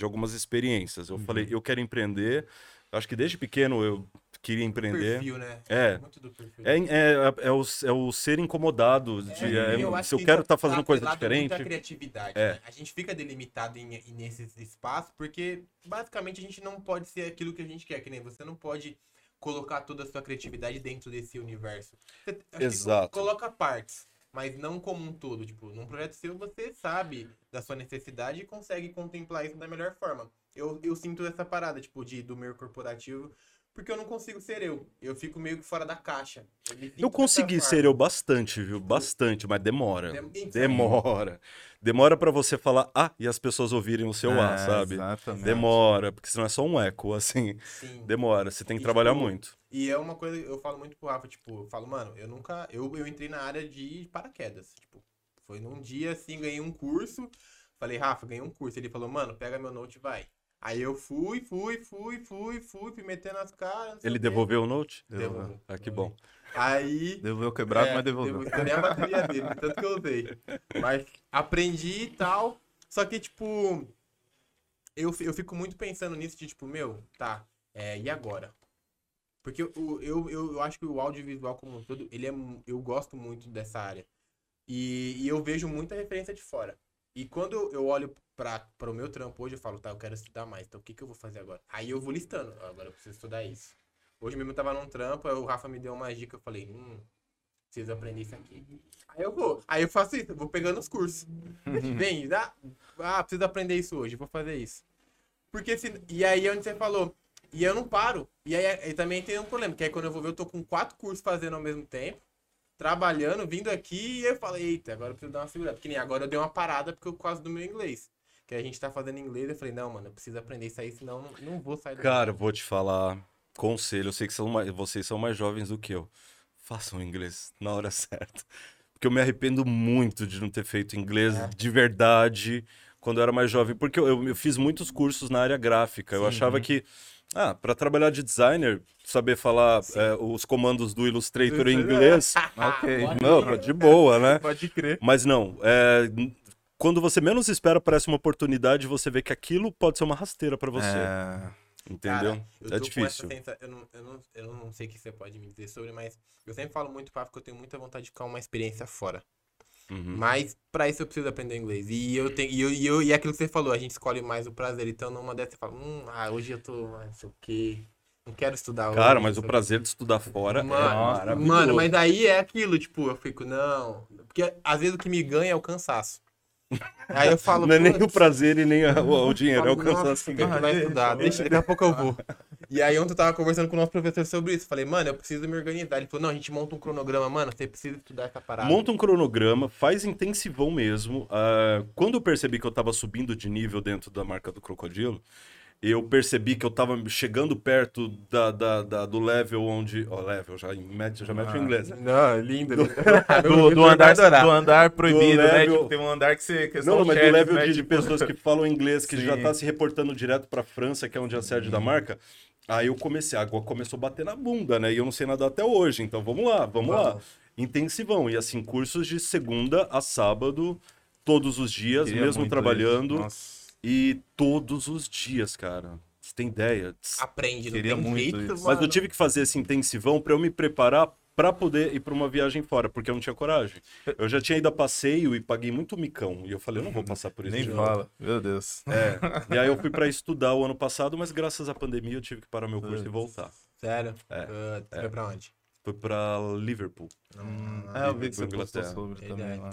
algumas experiências. Eu falei, eu quero empreender. Acho que desde pequeno eu queria empreender. Perfil, né? Muito do perfil. É o ser incomodado. Se eu quero estar fazendo coisa diferente. Muita criatividade, né? A gente fica delimitado nesse espaço porque basicamente a gente não pode ser aquilo que a gente quer, que nem você não pode colocar toda a sua criatividade dentro desse universo. Exato. Coloca partes, mas não como um todo. Tipo, num projeto seu você sabe da sua necessidade e consegue contemplar isso da melhor forma. Eu sinto essa parada, tipo, do meio corporativo, porque eu não consigo ser eu. Eu fico meio que fora da caixa. Eu consegui ser eu bastante, viu? Bastante, mas demora. Demora. Demora pra você falar ah e as pessoas ouvirem o seu sabe? Exatamente. Demora, porque senão é só um eco, assim. Sim. Demora, você tem que trabalhar muito. E é uma coisa, eu falo muito pro Rafa, tipo, eu falo, mano, eu nunca... Eu entrei na área de paraquedas, tipo, foi num dia, assim, ganhei um curso. Falei, Rafa, ganhei um curso. Ele falou, mano, pega meu note e vai. Aí eu fui, me metendo as caras. Ele devolveu o note? Devolveu. Ah, que bom. Aí... Devolveu quebrado, mas devolveu. Eu nem a bateria dele, tanto que eu usei. Mas aprendi e tal. Só que, tipo, eu fico muito pensando nisso de, tipo, e agora? Porque eu acho que o audiovisual como um todo, eu gosto muito dessa área. E eu vejo muita referência de fora. E quando eu olho para o meu trampo hoje, eu falo, eu quero estudar mais, então o que eu vou fazer agora? Aí eu vou listando, agora eu preciso estudar isso. Hoje mesmo eu tava num trampo, aí o Rafa me deu uma dica, eu falei, preciso aprender isso aqui. Aí eu faço isso, eu vou pegando os cursos. Vem, Ah, preciso aprender isso hoje, vou fazer isso. Porque se... E aí é onde você falou. E eu não paro. E aí também tem um problema, que aí quando eu vou ver, eu tô com 4 cursos fazendo ao mesmo tempo, trabalhando, vindo aqui, e eu falo, eita, agora eu preciso dar uma segurada. Porque nem agora eu dei uma parada porque eu quase do meu inglês. Que a gente tá fazendo inglês, eu falei, não, mano, eu preciso aprender isso aí, senão não vou sair do... Cara, vou te falar, conselho, eu sei que vocês são mais jovens do que eu. Façam inglês na hora certa. Porque eu me arrependo muito de não ter feito inglês de verdade quando eu era mais jovem. Porque eu fiz muitos cursos na área gráfica. Sim. Eu achava que... Ah, pra trabalhar de designer, saber falar os comandos do Illustrator em inglês... Okay. Não, de boa, né? Pode crer. Mas não, quando você menos espera, parece uma oportunidade, você vê que aquilo pode ser uma rasteira pra você. Entendeu? Cara, é difícil. Eu não sei o que você pode me dizer sobre, mas eu sempre falo muito, Rafa, que eu tenho muita vontade de ficar uma experiência fora. Uhum. Mas pra isso eu preciso aprender inglês. E eu tenho, e aquilo que você falou, a gente escolhe mais o prazer. Então numa dessas você fala, hoje eu tô, não sei o quê, não quero estudar hoje. Cara, mas o prazer de estudar fora, maravilhoso. Mano, mas daí é aquilo, tipo, eu fico, não. Porque às vezes o que me ganha é o cansaço. Aí eu falo, não é nem o prazer e nem o dinheiro, é o cansaço que ganha. Vai estudar, daqui a pouco eu vou. E aí ontem eu tava conversando com o nosso professor sobre isso. Falei, mano, eu preciso me organizar. Ele falou, não, a gente monta um cronograma. Mano, você precisa estudar essa parada. Monta um cronograma, faz intensivão mesmo. Quando eu percebi que eu tava subindo de nível dentro da marca do Crocodilo, eu percebi que eu tava chegando perto do level onde... Ó, level, já mete o inglês. Né? Não, lindo. Do andar proibido, do level, né? Tipo, tem um andar que você... Que não, mas chefes, do level, né? de pessoas que falam inglês, que já tá se reportando direto pra França, que é onde é a sede da marca... Aí eu comecei, a água começou a bater na bunda, né? E eu não sei nadar até hoje, então vamos lá. Intensivão. E assim, cursos de segunda a sábado, todos os dias, mesmo trabalhando. E todos os dias, cara. Você tem ideia? Aprende, não tem muito jeito, mano. Mas eu tive que fazer esse intensivão pra eu me preparar pra poder ir pra uma viagem fora, porque eu não tinha coragem. Eu já tinha ido a passeio e paguei muito micão. E eu falei, eu não vou passar por isso. Nem fala, meu Deus. E aí eu fui pra estudar o ano passado, mas graças à pandemia eu tive que parar meu curso e voltar. Sério? Foi pra onde? Foi pra Liverpool. Eu vi que você gostou sobre também lá.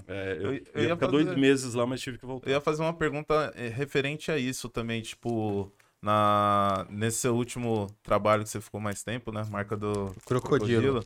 Eu ia ficar 2 meses lá, mas tive que voltar. Eu ia fazer uma pergunta referente a isso também, tipo... Nesse seu último trabalho que você ficou mais tempo, né? Marca do Crocodilo.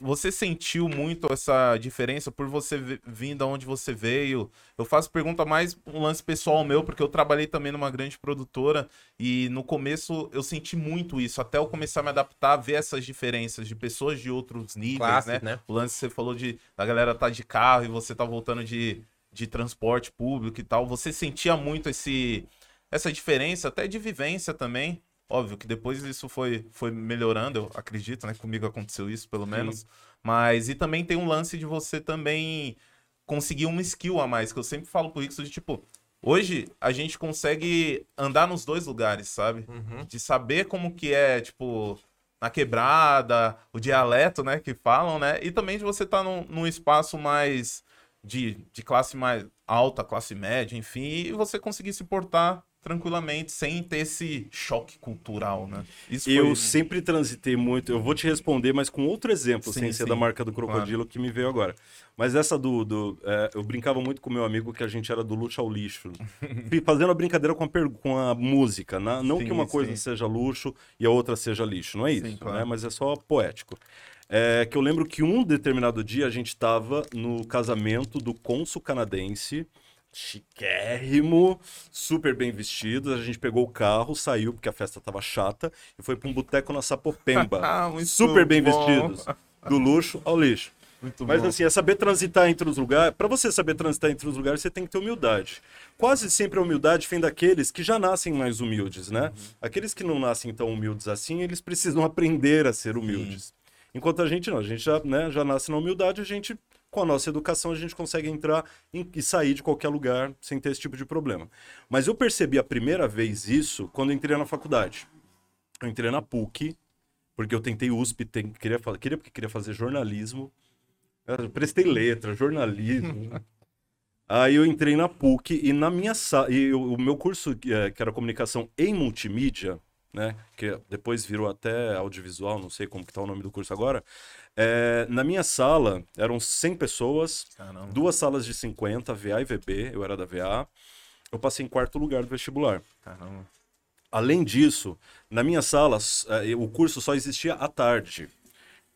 Você sentiu muito essa diferença por você vir de onde você veio? Eu faço pergunta mais um lance pessoal meu, porque eu trabalhei também numa grande produtora e no começo eu senti muito isso, até eu começar a me adaptar, a ver essas diferenças de pessoas de outros níveis, classes, né? O lance que você falou da galera tá de carro e você tá voltando de transporte público e tal. Você sentia muito essa diferença, até de vivência também. Óbvio que depois isso foi melhorando, eu acredito, né? Comigo aconteceu isso, pelo menos. Sim. Mas, e também tem um lance de você também conseguir uma skill a mais, que eu sempre falo pro Rickson de, tipo, hoje a gente consegue andar nos 2 lugares, sabe? Uhum. De saber como que é, tipo, na quebrada, o dialeto, né, que falam, né? E também de você estar num espaço mais de classe mais alta, classe média, enfim, e você conseguir se portar tranquilamente, sem ter esse choque cultural, né? Eu sempre transitei muito, eu vou te responder, mas com outro exemplo, sem ser da marca do Crocodilo, claro, que me veio agora. Mas essa eu brincava muito com meu amigo que a gente era do luxo ao lixo, fazendo a brincadeira com a música, né? Não que uma coisa seja luxo e a outra seja lixo, não é isso, claro, né? Mas é só poético. Que eu lembro que um determinado dia a gente estava no casamento do cônsul canadense, chiquérrimo, super bem vestido. A gente pegou o carro, saiu, porque a festa tava chata, e foi pra um boteco na Sapopemba. Super bem vestidos. Do luxo ao lixo. Muito Mas bom. Assim, é saber transitar entre os lugares. Pra você saber transitar entre os lugares, você tem que ter humildade. Quase sempre a humildade vem daqueles que já nascem mais humildes, né? Uhum. Aqueles que não nascem tão humildes assim, eles precisam aprender a ser humildes. Sim. Enquanto a gente não, a gente já nasce na humildade, a gente... Com a nossa educação, a gente consegue entrar e sair de qualquer lugar sem ter esse tipo de problema. Mas eu percebi a primeira vez isso quando eu entrei na faculdade. Eu entrei na PUC, porque eu tentei USP, queria fazer jornalismo. Eu prestei letra, jornalismo. Aí eu entrei na PUC e o meu curso, que era comunicação em multimídia, né? Que depois virou até audiovisual, não sei como que tá o nome do curso agora. É, na minha sala, eram 100 pessoas, caramba, duas salas de 50, VA e VB, eu era da VA. Eu passei em quarto lugar do vestibular. Caramba. Além disso, na minha sala, o curso só existia à tarde.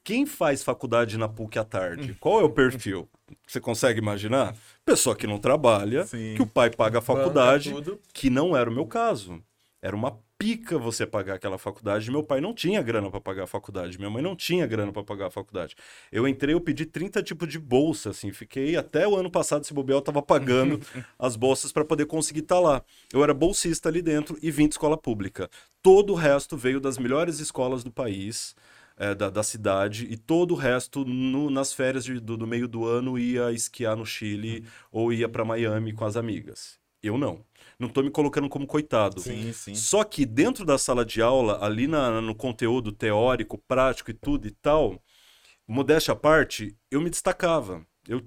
Quem faz faculdade na PUC à tarde? Qual é o perfil? Você consegue imaginar? Pessoa que não trabalha, sim, que o pai paga a faculdade, que não era o meu caso. Era uma pica você pagar aquela faculdade. Meu pai não tinha grana para pagar a faculdade. Minha mãe não tinha grana para pagar a faculdade. Eu entrei, eu pedi 30 tipos de bolsa, assim. Fiquei até o ano passado, se bobear, eu tava pagando as bolsas para poder conseguir estar lá. Eu era bolsista ali dentro e vim de escola pública. Todo o resto veio das melhores escolas do país, da cidade, e todo o resto nas férias do meio do ano ia esquiar no Chile, ou ia para Miami com as amigas. Eu não. Não tô me colocando como coitado. Sim, sim. Só que dentro da sala de aula, ali no conteúdo teórico, prático e tudo e tal, modéstia à parte, eu me destacava. Eu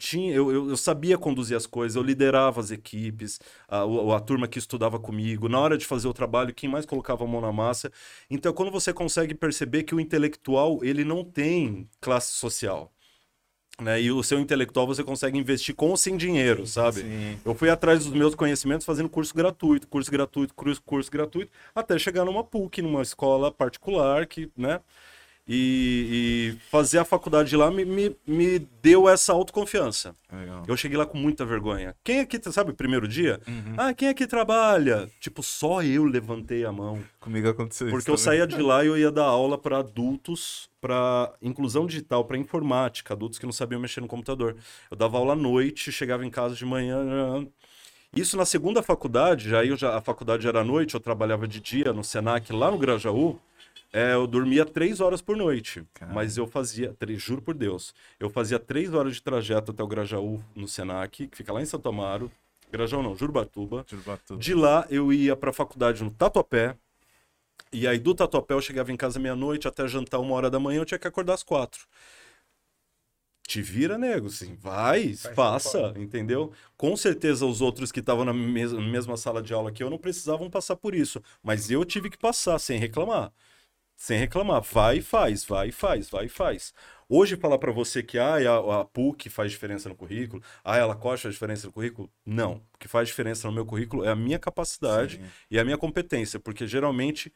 sabia conduzir as coisas, eu liderava as equipes, a turma que estudava comigo. Na hora de fazer o trabalho, quem mais colocava a mão na massa. Então, quando você consegue perceber que o intelectual, ele não tem classe social, né? E o seu intelectual você consegue investir com ou sem dinheiro, sabe? Sim. Eu fui atrás dos meus conhecimentos fazendo curso gratuito, até chegar numa PUC, numa escola particular, que, né? E fazer a faculdade lá me deu essa autoconfiança. Legal. Eu cheguei lá com muita vergonha. Quem aqui, sabe, primeiro dia? Uhum. Ah, quem aqui trabalha? Tipo, só eu levantei a mão. Comigo aconteceu isso. Porque eu saía de lá e eu ia dar aula para adultos, para inclusão digital, para informática, adultos que não sabiam mexer no computador. Eu dava aula à noite, chegava em casa de manhã. Isso na segunda faculdade, a faculdade era à noite, eu trabalhava de dia no SENAC, lá no Grajaú. Eu dormia 3 horas por noite, caramba, mas eu fazia, juro por Deus, eu fazia 3 horas de trajeto até o Grajaú no SENAC, que fica lá em Santo Amaro, Grajaú não, Jurubatuba. De lá eu ia para a faculdade no Tatuapé, e aí do Tatuapé eu chegava em casa meia-noite, até jantar 1h da manhã, eu tinha que acordar às 4h. Te vira, nego, assim, passa, entendeu? Com certeza os outros que estavam na mesma sala de aula que eu não precisavam passar por isso, mas eu tive que passar sem reclamar, vai e faz. Hoje falar pra você que a PUC faz diferença no currículo, a Lacoste faz diferença no currículo, não. O que faz diferença no meu currículo é a minha capacidade, sim, e a minha competência, porque geralmente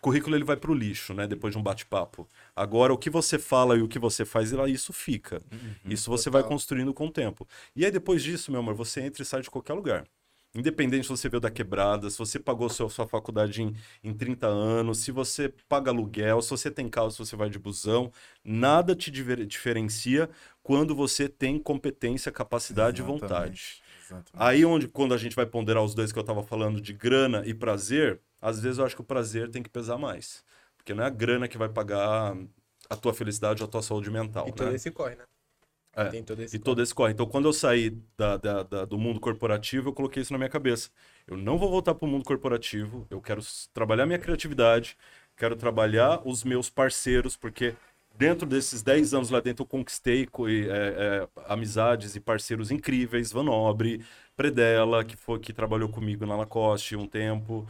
currículo ele vai pro lixo, né, depois de um bate-papo. Agora, o que você fala e o que você faz, isso fica. Uhum, isso você vai construindo com o tempo. E aí depois disso, meu amor, você entra e sai de qualquer lugar. Independente se você veio da quebrada, se você pagou sua faculdade em 30 anos, se você paga aluguel, se você tem carro, se você vai de busão, nada te diferencia quando você tem competência, capacidade, exatamente, e vontade. Exatamente. Aí quando a gente vai ponderar os dois que eu estava falando de grana e prazer, às vezes eu acho que o prazer tem que pesar mais. Porque não é a grana que vai pagar a tua felicidade ou a tua saúde mental. E todo esse corre, né? Todo esse corre. Então, quando eu saí do mundo corporativo, eu coloquei isso na minha cabeça. Eu não vou voltar para o mundo corporativo, eu quero trabalhar minha criatividade, quero trabalhar os meus parceiros, porque dentro desses 10 anos lá dentro eu conquistei amizades e parceiros incríveis, Vanobre, Predella, que trabalhou comigo na Lacoste um tempo,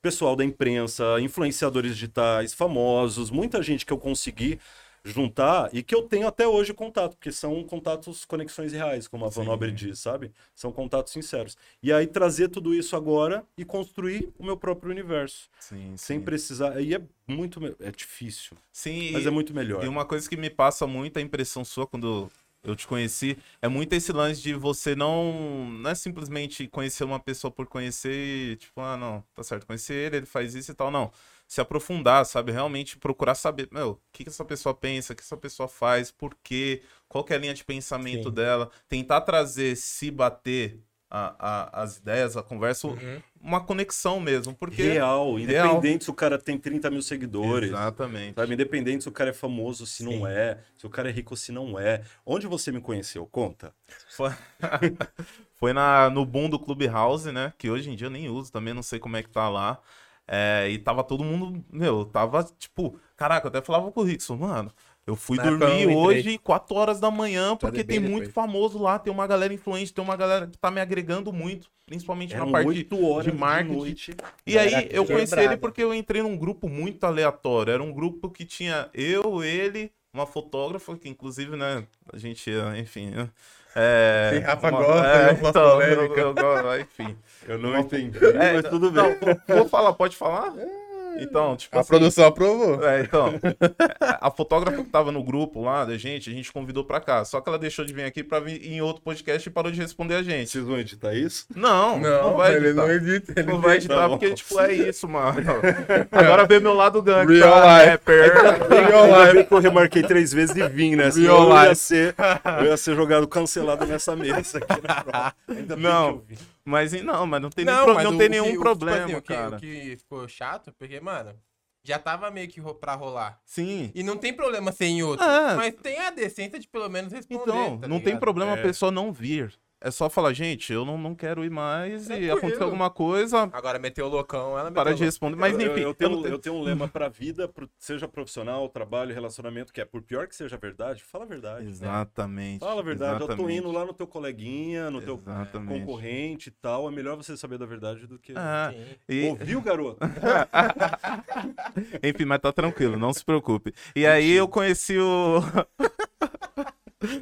pessoal da imprensa, influenciadores digitais, famosos, muita gente que eu consegui juntar e que eu tenho até hoje contato, porque são contatos, conexões reais, como a Vanobre diz, sabe? São contatos sinceros. E aí trazer tudo isso agora e construir o meu próprio universo. Sim, sem precisar. E é muito... É difícil. Sim. Mas é muito melhor. E uma coisa que me passa muito a impressão sua quando eu te conheci, é muito esse lance de você não é simplesmente conhecer uma pessoa por conhecer e tipo, ah, não, tá certo, conhecer ele faz isso e tal, não. Se aprofundar, sabe? Realmente procurar saber, meu, o que essa pessoa pensa, o que essa pessoa faz, por quê, qual que é a linha de pensamento, sim, dela. Tentar trazer, se bater as ideias, a conversa, uma conexão mesmo. Porque real, independente se o cara tem 30 mil seguidores. Exatamente. Sabe? Independente se o cara é famoso, se sim, não é, se o cara é rico, se não é. Onde você me conheceu? Conta. Foi no boom do Clubhouse, né? Que hoje em dia eu nem uso também, não sei como é que tá lá. E tava todo mundo, meu, tava tipo, caraca, eu até falava com o Rickson, mano, Eu fui dormir hoje, 4 horas da manhã, porque tem muito famoso lá, tem uma galera influente, tem uma galera que tá me agregando muito, principalmente na parte de marketing. E aí eu conheci ele porque eu entrei num grupo muito aleatório. Era um grupo que tinha eu, ele, uma fotógrafa, que inclusive, né, a gente, enfim... É, Rafa gosta, então, eu enfim, eu não entendi, mas tudo bem. Não, vou falar, pode falar? Então, tipo a assim, produção aprovou. Então, a fotógrafa que tava no grupo lá da gente, a gente convidou pra cá. Só que ela deixou de vir aqui pra vir em outro podcast e parou de responder a gente. Vocês vão editar isso? Não vai editar. Ele não edita, ele não vai editar, porque, tipo, é isso, mano. Agora vê meu lado gangue. Real rapper. Real life. Eu remarquei 3 vezes e vim, né? Eu ia ser jogado cancelado nessa mesa aqui na prova. Mas não tem nenhum problema, tipo assim, cara. O que ficou chato, porque, mano, já tava meio que pra rolar. Sim. E não tem problema ser em outro. Mas tem a decência de pelo menos responder. Então, tá, não ligado? Tem problema a pessoa não vir. É só falar, gente, eu não quero ir mais, e aconteceu alguma coisa... Agora meteu o loucão, ela meteu para de responder, mas enfim... Eu tenho um lema pra vida, seja profissional, trabalho, relacionamento, que é, por pior que seja a verdade, fala a verdade. Exatamente. Né? Fala a verdade, eu tô indo lá no teu coleguinha, no teu concorrente e tal, é melhor você saber da verdade do que... Ouviu, garoto? Enfim, mas tá tranquilo, não se preocupe. E aí eu conheci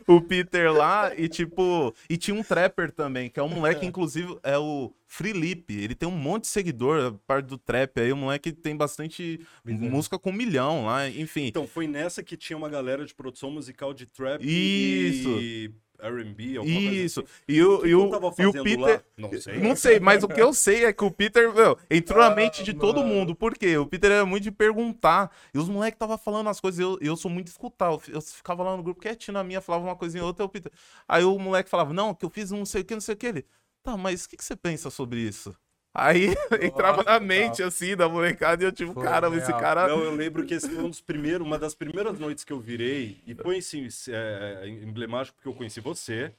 o Peter lá, e tipo... E tinha um trapper também, que é um moleque, inclusive, é o Freelip. Ele tem um monte de seguidor, parte do trap. Aí o moleque tem bastante música com 1 milhão lá, enfim. Então, foi nessa que tinha uma galera de produção musical de trap e... R&B, alguma coisa. Isso. Assim. E o Peter... Lá? Não sei, mas o que eu sei é que o Peter, meu, entrou na mente de todo mundo. Por quê? O Peter era muito de perguntar. E os moleques estavam falando as coisas. Eu sou muito de escutar. Eu ficava lá no grupo quietinho na minha, falava uma coisinha outra, o Peter... Aí o moleque falava, não, que eu fiz não sei o que, não sei o que. Ele, tá, mas o que você pensa sobre isso? Aí entrava na mente, assim, da molecada, e eu tipo, esse cara... Não, eu lembro que esse foi uma das primeiras noites que eu virei, e foi, assim, emblemático, porque eu conheci você,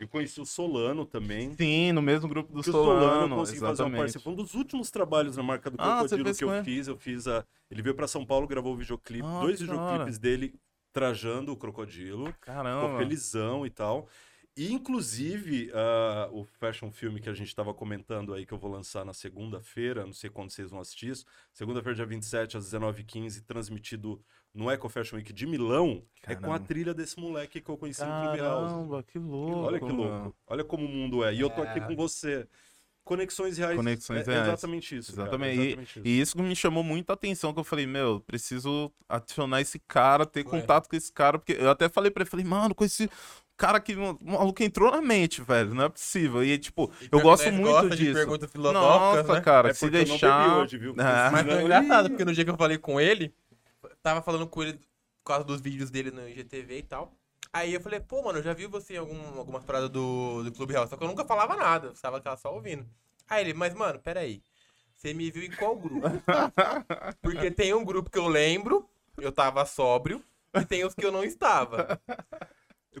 eu conheci o Solano também. Sim, no mesmo grupo do Solano, eu consegui fazer uma parceria. Foi um dos últimos trabalhos na marca do Crocodilo que eu fiz Ele veio pra São Paulo, gravou o videoclipe, 2 videoclipes dele trajando o Crocodilo. Caramba! Ficou felizão e tal. E, inclusive, o fashion filme que a gente estava comentando aí, que eu vou lançar na segunda-feira, não sei quando vocês vão assistir isso, segunda-feira, dia 27, às 19h15, transmitido no Eco Fashion Week de Milão. Caramba. É com a trilha desse moleque que eu conheci no Clubhouse. Caramba, que louco. Olha que louco. Mano. Olha como o mundo é. E eu tô aqui com você. Conexões reais. Conexões reais. Exatamente isso. Exatamente. Cara, exatamente isso. E isso me chamou muita atenção, que eu falei, meu, preciso adicionar esse cara, ter contato com esse cara, porque eu até falei pra ele, mano, conheci... Cara, que maluco entrou na mente, velho. Não é possível. E, tipo, eu gosto muito disso. De pergunta filosófica, nossa, né? Cara, se deixar... Eu não bebi hoje, viu? Mas foi engraçado, porque no dia que eu falei com ele, tava falando com ele por causa dos vídeos dele no IGTV e tal. Aí eu falei, pô, mano, eu já vi você em algumas paradas do Clubhouse, só que eu nunca falava nada. Eu tava só ouvindo. Aí ele, mas, mano, peraí. Você me viu em qual grupo? Porque tem um grupo que eu lembro, eu tava sóbrio, e tem os que eu não estava.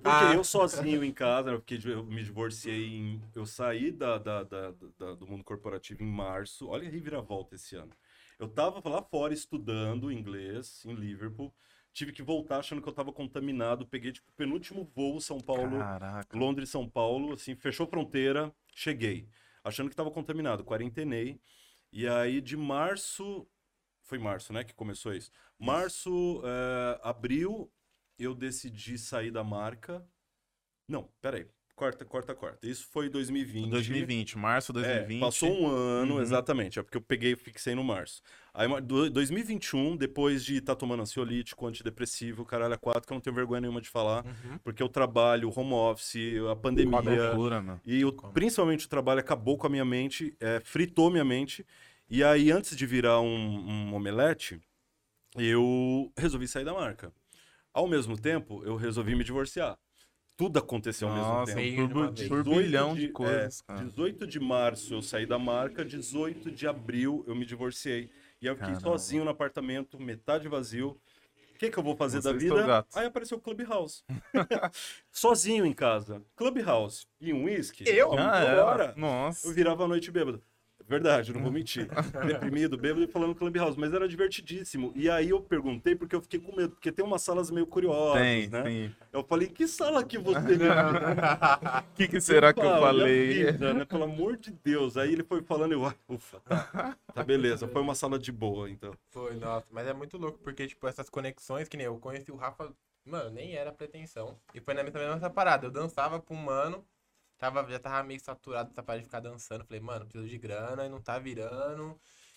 Porque eu sozinho em casa, porque eu me divorciei, eu saí do mundo corporativo em março, olha a reviravolta esse ano. Eu tava lá fora estudando inglês, em Liverpool, tive que voltar achando que eu tava contaminado, peguei tipo o penúltimo voo São Paulo, Londres, São Paulo, assim, fechou fronteira, cheguei, achando que tava contaminado, quarentenei, e aí de março, foi março, né, que começou isso, março, abril... Eu decidi sair da marca... Não, peraí. Corta. Isso foi 2020. 2020, março de 2020. Passou um ano, exatamente. É porque eu fixei no março. Aí, 2021, depois de estar tomando ansiolítico, antidepressivo, caralho, 4, que eu não tenho vergonha nenhuma de falar, porque eu trabalho, home office, a pandemia... Loucura, né? E principalmente o trabalho acabou com a minha mente, fritou minha mente. E aí, antes de virar um omelete, eu resolvi sair da marca. Ao mesmo tempo, eu resolvi me divorciar. Tudo aconteceu ao mesmo tempo. Nossa, turbilhão de coisas. 18 de março eu saí da marca, 18 de abril eu me divorciei. E eu fiquei sozinho no apartamento, metade vazio. O que eu vou fazer da vida? Aí apareceu o Clubhouse. Sozinho em casa. Clubhouse e um uísque. Eu? Nossa. Eu virava a noite bêbado. Verdade, não vou mentir. Deprimido, bêbado e falando Clubhouse, mas era divertidíssimo. E aí eu perguntei porque eu fiquei com medo, porque tem umas salas meio curiosas, né? Tem. Eu falei, que sala que você... O que será que eu falei? Vida, né? Pelo amor de Deus. Aí ele foi falando e eu, ufa, tá beleza. Foi uma sala de boa, então. Foi, nossa. Mas é muito louco, porque, tipo, essas conexões, que nem eu conheci o Rafa, mano, nem era pretensão. E foi na mesma parada, eu dançava com um mano, já tava meio saturado dessa parada de ficar dançando. Falei, mano, preciso de grana e não tá virando.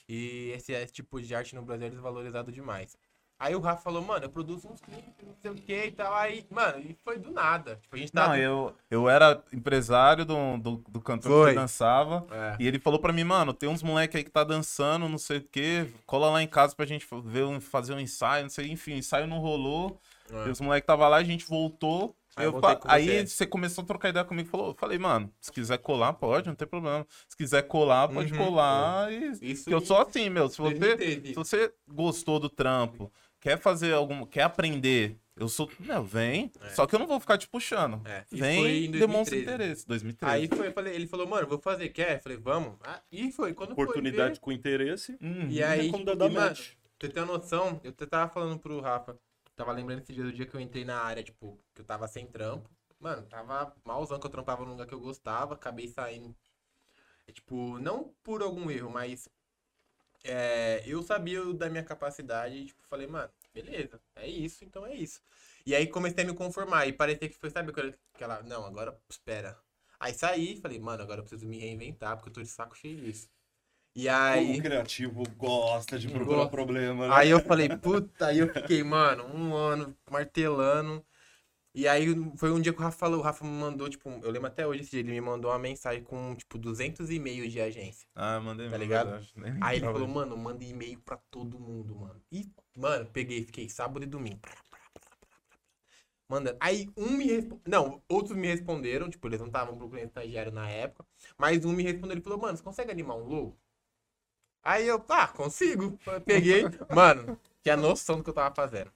E esse tipo de arte no Brasil é desvalorizado demais. Aí o Rafa falou, mano, eu produzo uns clipes, não sei o que e tal. Aí, mano, e foi do nada. Tipo, a gente tava... Não, eu era empresário do cantor que dançava. É. E ele falou pra mim, mano, tem uns moleque aí que tá dançando, não sei o que. Cola lá em casa pra gente ver, fazer um ensaio, não sei. Enfim, o ensaio não rolou. É. E os moleque tava lá, a gente voltou. Aí você começou a trocar ideia comigo e falei, mano, se quiser colar, pode, não tem problema. Se quiser colar, pode colar. Porque eu sou assim, meu. Se você gostou do trampo, quer fazer alguma, quer aprender, eu sou... Não, vem. É. Só que eu não vou ficar te puxando. É. Vem e demonstra interesse. 2013. Aí foi, ele falou, mano, vou fazer, quer? Eu falei, vamos. E foi, quando oportunidade foi, com interesse. E aí, mano, você tem uma noção, eu tava falando pro Rafa, tava lembrando esse dia do dia que eu entrei na área, tipo, que eu tava sem trampo. Mano, tava malzão que eu trampava num lugar que eu gostava, acabei saindo. É, tipo, não por algum erro, mas eu sabia da minha capacidade e, tipo, falei, mano, beleza, é isso, então é isso. E aí comecei a me conformar e parecia que foi, sabe, aquela, não, agora, espera. Aí saí e falei, mano, agora eu preciso me reinventar porque eu tô de saco cheio disso. E aí... O criativo gosta de procurar problema, né? Aí eu falei, puta, aí eu fiquei, mano, um ano martelando. E aí foi um dia que o Rafa falou, o Rafa me mandou, tipo, eu lembro até hoje esse dia, ele me mandou uma mensagem com, tipo, 200 e-mails de agência. Ah, mandei, tá ligado? Aí ele falou, mano, manda e-mail pra todo mundo, mano. E, mano, peguei, fiquei sábado e domingo. Mandando. Aí um me respondeu. Não, outros me responderam, tipo, eles não estavam procurando estagiário na época. Mas um me respondeu, ele falou, mano, você consegue animar um logo? Aí eu, consigo. Eu peguei. Mano, que a noção do que eu tava fazendo.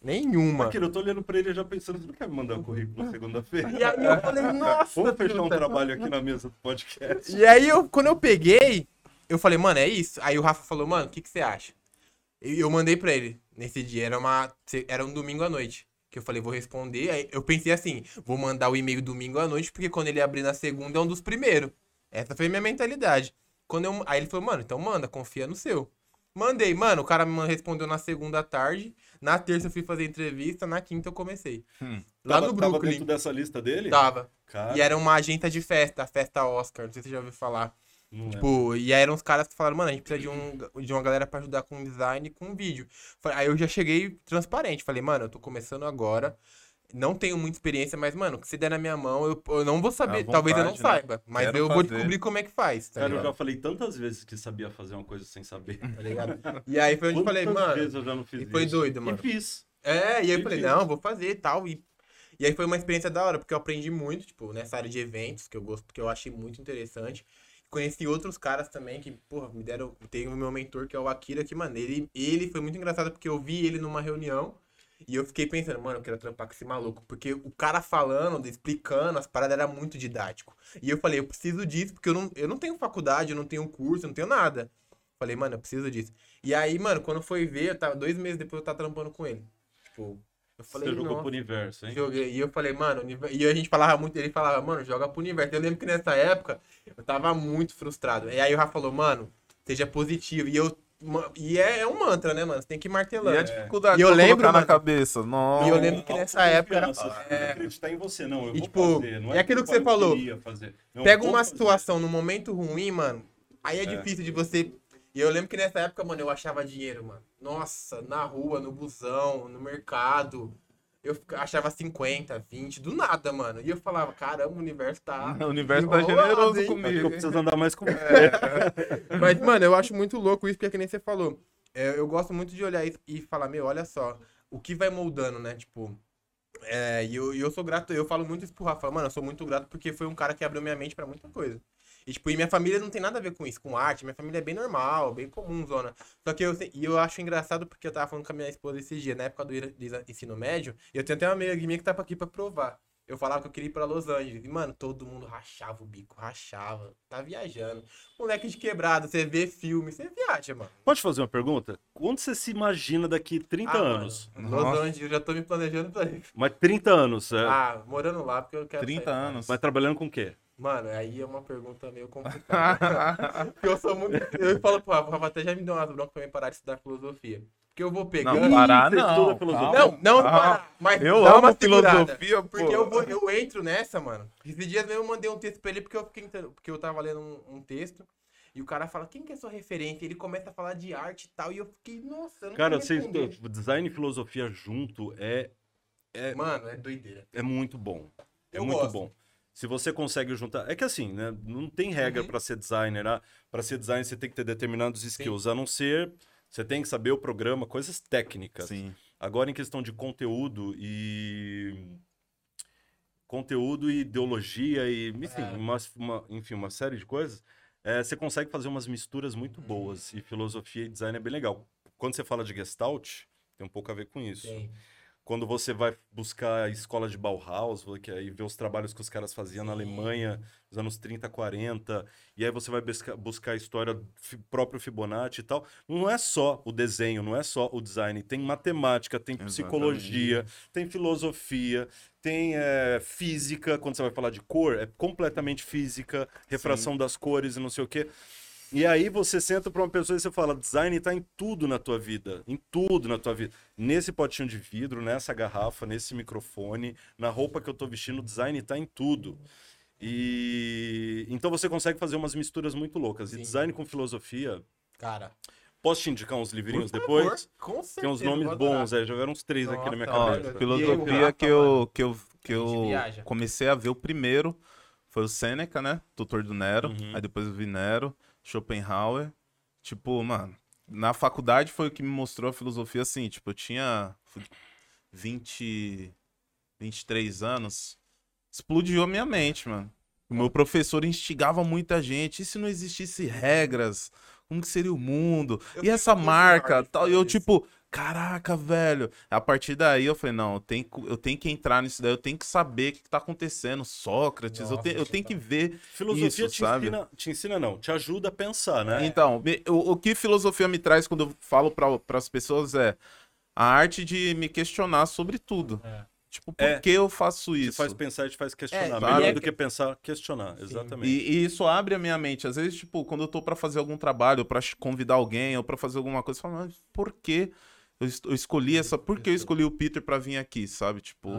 Nenhuma. Aquilo, eu tô olhando pra ele já pensando, você não quer me mandar um currículo segunda-feira? E aí eu falei, nossa. Vamos fechar um trabalho aqui na mesa do podcast. E aí, quando eu peguei, eu falei, mano, é isso? Aí o Rafa falou, mano, o que você acha? E eu mandei pra ele. Nesse dia, era um domingo à noite. Que eu falei, vou responder. Aí eu pensei assim, vou mandar o e-mail domingo à noite, porque quando ele abrir na segunda, é um dos primeiros. Essa foi a minha mentalidade. Aí ele falou, mano, então manda, confia no seu. Mandei, mano, o cara me respondeu na segunda tarde, na terça eu fui fazer entrevista, na quinta eu comecei. Lá no Brooklyn. Tava dentro dessa lista dele? Tava. Cara. E era uma agenda de festa, a festa Oscar, não sei se você já ouviu falar. Tipo, e aí eram os caras que falaram, mano, a gente precisa de uma galera pra ajudar com design e com vídeo. Aí eu já cheguei transparente, falei, mano, eu tô começando agora. Não tenho muita experiência, mas, mano, que se der na minha mão, eu não vou saber. Vontade, talvez eu não saiba, mas vou descobrir como é que faz. Tá, cara, ligado? Eu já falei tantas vezes que sabia fazer uma coisa sem saber. Tá ligado? E aí foi onde eu falei, mano, eu já não fiz e foi isso. Doido, mano. E fiz. É, e aí eu falei, não, vou fazer tal, e aí foi uma experiência da hora, porque eu aprendi muito, tipo, nessa área de eventos, que eu gosto, que eu achei muito interessante. Conheci outros caras também que, porra, me deram... Tem o meu mentor, que é o Akira, que, mano, ele foi muito engraçado, porque eu vi ele numa reunião, e eu fiquei pensando, mano, eu quero trampar com esse maluco. Porque o cara falando, explicando, as paradas era muito didático. E eu falei, eu preciso disso, porque eu não tenho faculdade, eu não tenho curso, eu não tenho nada. Falei, mano, eu preciso disso. E aí, mano, quando foi ver, eu tava 2 meses depois eu tava trampando com ele. Tipo, eu falei, você jogou pro universo, hein? Joguei. E eu falei, mano, e a gente falava muito, ele falava, mano, joga pro universo. Eu lembro que nessa época, eu tava muito frustrado. E aí o Rafa falou, mano, seja positivo. E é um mantra, né, mano? Você tem que ir martelando. E a dificuldade de colocar na cabeça. Não. E eu lembro que nessa época era... acreditar em você, não. Eu vou fazer. Não é aquilo que você falou. Pega uma situação num momento ruim, mano. Aí é difícil de você... E eu lembro que nessa época, mano, eu achava dinheiro, mano. Nossa, na rua, no busão, no mercado... Eu achava 50, 20, do nada, mano. E eu falava, caramba, o universo tá... O universo tá generoso comigo. Acho que eu preciso andar mais comigo. Mas, mano, eu acho muito louco isso, porque é que nem você falou. Eu gosto muito de olhar isso e falar, meu, olha só, o que vai moldando, né? Tipo, eu sou grato, eu falo muito isso pro Rafa. Mano, eu sou muito grato porque foi um cara que abriu minha mente pra muita coisa. E, tipo, e minha família não tem nada a ver com isso, com arte. Minha família é bem normal, bem comum, zona. Só que eu acho engraçado porque eu tava falando com a minha esposa esses dias, na época do ensino médio, e eu tenho até uma amiga minha que tá aqui pra provar. Eu falava que eu queria ir pra Los Angeles. E, mano, todo mundo rachava o bico, rachava. Tá viajando. Moleque de quebrado, você vê filme, você viaja, mano. Pode fazer uma pergunta? Onde você se imagina daqui 30 anos? Mano, Los Angeles, eu já tô me planejando pra isso. Mas 30 anos, é? Ah, morando lá, porque eu quero 30 sair, anos. Mas trabalhando com o quê? Mano, aí é uma pergunta meio complicada. Porque eu sou muito... Eu falo pro Rafa, o Rafa até já me deu umas broncas pra mim parar de estudar filosofia. Que eu vou pegando... Não, parar não. Não parar. Mas eu dá uma filosofia, porque pô. Eu entro nessa, mano. Esses dias mesmo eu mandei um texto pra ele, porque eu fiquei entrando, porque eu tava lendo um texto, e o cara fala, quem que é sua referência? Ele começa a falar de arte e tal, e eu fiquei, nossa, eu não cara, sei design e filosofia junto é... Mano, é doideira. É muito bom. É eu muito gosto. Bom. Se você consegue juntar... É que assim, né? Não tem regra pra ser designer, né? Pra ser designer você tem que ter determinados skills, a não ser... Você tem que saber o programa, coisas técnicas. Sim. Agora, em questão de conteúdo e ideologia e enfim, uma série de coisas, você consegue fazer umas misturas muito boas. E filosofia e design é bem legal. Quando você fala de Gestalt, tem um pouco a ver com isso. Sim. Quando você vai buscar a escola de Bauhaus, que aí vê os trabalhos que os caras faziam na Alemanha, nos anos 30, 40, e aí você vai buscar a história do próprio Fibonacci e tal. Não é só o desenho, não é só o design. Tem matemática, tem psicologia, tem filosofia, tem física. Quando você vai falar de cor, é completamente física, refração das cores e não sei o quê. E aí você senta pra uma pessoa e você fala, design tá em tudo na tua vida, em tudo na tua vida. Nesse potinho de vidro, nessa garrafa, nesse microfone, na roupa que eu tô vestindo, design tá em tudo. E então você consegue fazer umas misturas muito loucas. Sim. E design com filosofia... Cara... Posso te indicar uns livrinhos depois? Com certeza. Tem uns nomes bons, já vieram uns 3 aqui na minha cabeça. A filosofia que eu comecei a ver o primeiro foi o Sêneca, né? Tutor do Nero. Aí depois eu vi Nero. Schopenhauer, tipo, mano, na faculdade foi o que me mostrou a filosofia, assim, tipo, eu tinha 23 anos, explodiu a minha mente, mano. O meu professor instigava muita gente, e se não existisse regras, como que seria o mundo? E essa marca, tal, e eu tipo, caraca, velho. A partir daí eu falei, não, eu tenho que entrar nisso daí, eu tenho que saber o que tá acontecendo, Sócrates, eu tenho que ver filosofia isso, sabe? Filosofia te ensina não, te ajuda a pensar, né? Então, o que filosofia me traz quando eu falo para as pessoas é a arte de me questionar sobre tudo. É. Tipo, por que eu faço isso? Te faz pensar e te faz questionar. Melhor do que pensar, questionar. Sim. Exatamente. E isso abre a minha mente. Às vezes, tipo, quando eu tô pra fazer algum trabalho, ou pra convidar alguém, ou pra fazer alguma coisa, eu falo, mas por que... Por que eu escolhi o Peter pra vir aqui, sabe? Tipo...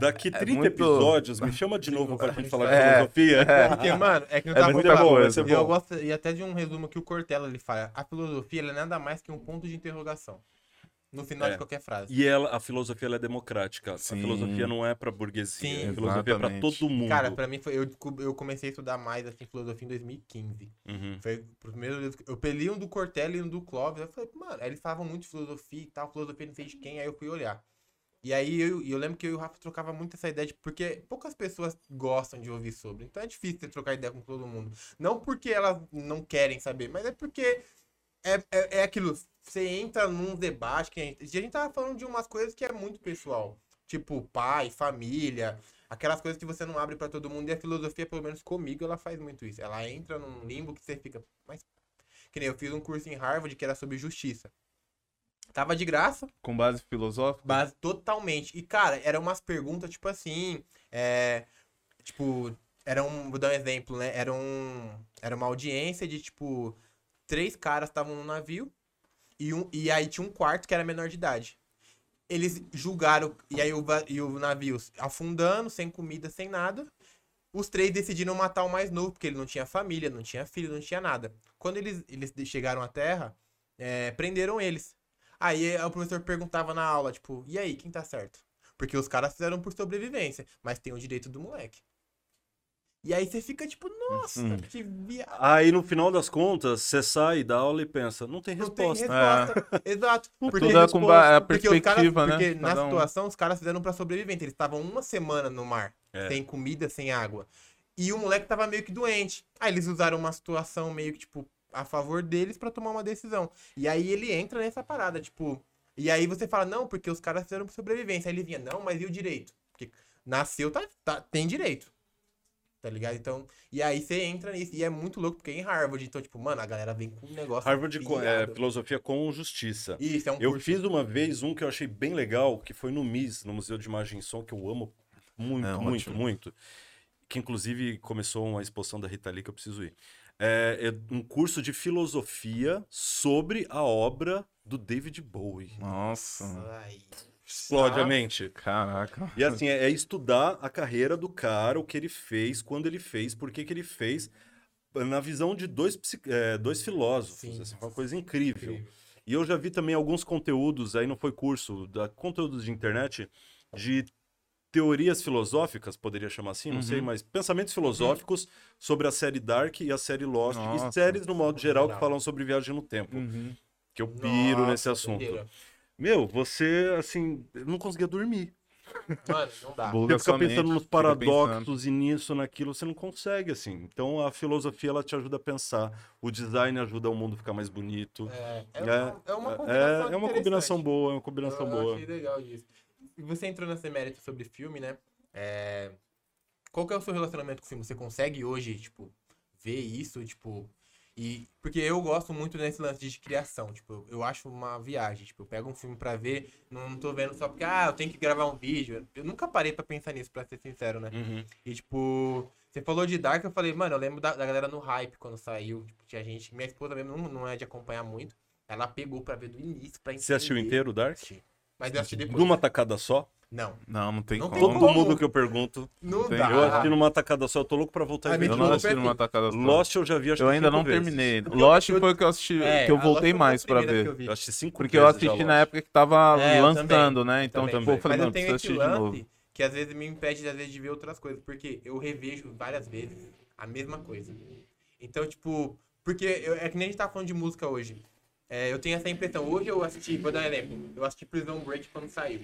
Daqui 30 episódios, me chama de novo pra gente falar de filosofia. Porque, mano, que não tá muito bom. Eu gosto, e até de um resumo que o Cortella, ele fala, a filosofia, ela é nada mais que um ponto de interrogação. No final de qualquer frase. E a filosofia, ela é democrática. Sim. A filosofia não é pra burguesia. Sim. A filosofia é pra todo mundo. Cara, pra mim, eu comecei a estudar mais, assim, filosofia em 2015. Foi o primeiro... Eu li um do Cortella e um do Clóvis. Eu falei, mano, eles falavam muito de filosofia e tal. Filosofia não sei de quem. Aí eu fui olhar. E aí, eu lembro que eu e o Rafa trocava muito essa ideia, porque poucas pessoas gostam de ouvir sobre. Então, é difícil você trocar ideia com todo mundo. Não porque elas não querem saber, mas é porque... É aquilo, você entra num debate que a gente tava falando de umas coisas que é muito pessoal, tipo pai, família, aquelas coisas que você não abre pra todo mundo, e a filosofia, pelo menos comigo, ela faz muito isso. Ela entra num limbo que você fica, mas que nem eu fiz um curso em Harvard que era sobre justiça. Tava de graça. Com base filosófica? Base totalmente. E cara, eram umas perguntas tipo assim, vou dar um exemplo, né? Era uma audiência de tipo 3 caras estavam no navio e aí tinha um quarto que era menor de idade. Eles julgaram, e aí o navio afundando, sem comida, sem nada. Os 3 decidiram matar o mais novo, porque ele não tinha família, não tinha filho, não tinha nada. Quando eles chegaram à terra, prenderam eles. Aí o professor perguntava na aula, tipo, e aí, quem tá certo? Porque os caras fizeram por sobrevivência, mas tem o direito do moleque. E aí você fica tipo, nossa, que viado. Aí no final das contas, você sai da aula e pensa, não tem resposta. Não tem resposta, exato. Porque tudo é com a perspectiva, né? Porque na situação, os caras fizeram pra sobrevivência. Eles estavam uma semana no mar, sem comida, sem água. E o moleque tava meio que doente. Aí eles usaram uma situação meio que, tipo, a favor deles pra tomar uma decisão. E aí ele entra nessa parada, tipo... E aí você fala, não, porque os caras fizeram pra sobrevivência. Aí ele vinha, não, mas e o direito? Porque... Nasceu, tem direito. Tá ligado? Então, e aí você entra nisso. E é muito louco, porque é em Harvard. Então, tipo, mano, a galera vem com um negócio... Harvard é filosofia com justiça. Isso, é um curso. Eu fiz uma vez um que eu achei bem legal, que foi no MIS, no Museu de Imagem e Som, que eu amo muito, muito. Que, inclusive, começou uma exposição da Rita Lee que eu preciso ir. É um curso de filosofia sobre a obra do David Bowie. Nossa. Ai. Explode a mente. Caraca. E assim, é estudar a carreira do cara, o que ele fez, quando ele fez, por que ele fez, na visão de dois filósofos. Sim, assim, uma coisa incrível. E eu já vi também alguns conteúdos, aí não foi curso, conteúdos de internet, de teorias filosóficas, poderia chamar assim, não sei, mas pensamentos filosóficos sobre a série Dark e a série Lost, e séries no modo geral que falam sobre viagem no tempo. Que eu piro nesse assunto. Meu, você, assim, não conseguia dormir. Mano, não dá. Você fica pensando nos paradoxos e nisso, naquilo, você não consegue, assim. Então, a filosofia, ela te ajuda a pensar. O design ajuda o mundo a ficar mais bonito. É uma combinação boa, é uma combinação boa. Eu achei legal disso. E você entrou nessa emérita sobre filme, né? Qual que é o seu relacionamento com o filme? Você consegue hoje, tipo, ver isso, tipo... E, porque eu gosto muito desse lance de criação, tipo, eu acho uma viagem, tipo, eu pego um filme pra ver, não tô vendo só porque, eu tenho que gravar um vídeo, eu nunca parei pra pensar nisso, pra ser sincero, né? E, tipo, você falou de Dark, eu falei, mano, eu lembro da galera no hype quando saiu, tipo, tinha gente, minha esposa mesmo não é de acompanhar muito, ela pegou pra ver do início, pra entender. Você assistiu inteiro o Dark? Mas eu assisti depois. De uma tacada só? Não tem como. Todo mundo que eu pergunto. Não dá. Eu assisti numa tacada só, eu tô louco pra voltar e ver. Eu não assisti numa tacada só. Lost eu já vi, acho que 5 vezes. Eu ainda não terminei. Lost foi o que eu assisti, que eu voltei mais pra ver. Eu assisti 5 vezes. Porque eu assisti na época que tava lançando, né? Então, tipo, eu falei, não, preciso assistir de novo. Que às vezes me impede, às vezes, de ver outras coisas. Porque eu revejo várias vezes a mesma coisa. Então, tipo, porque é que nem a gente tá falando de música hoje. Eu tenho essa impressão. Hoje eu assisti, vou dar um exemplo. Eu assisti Prison Break quando saiu.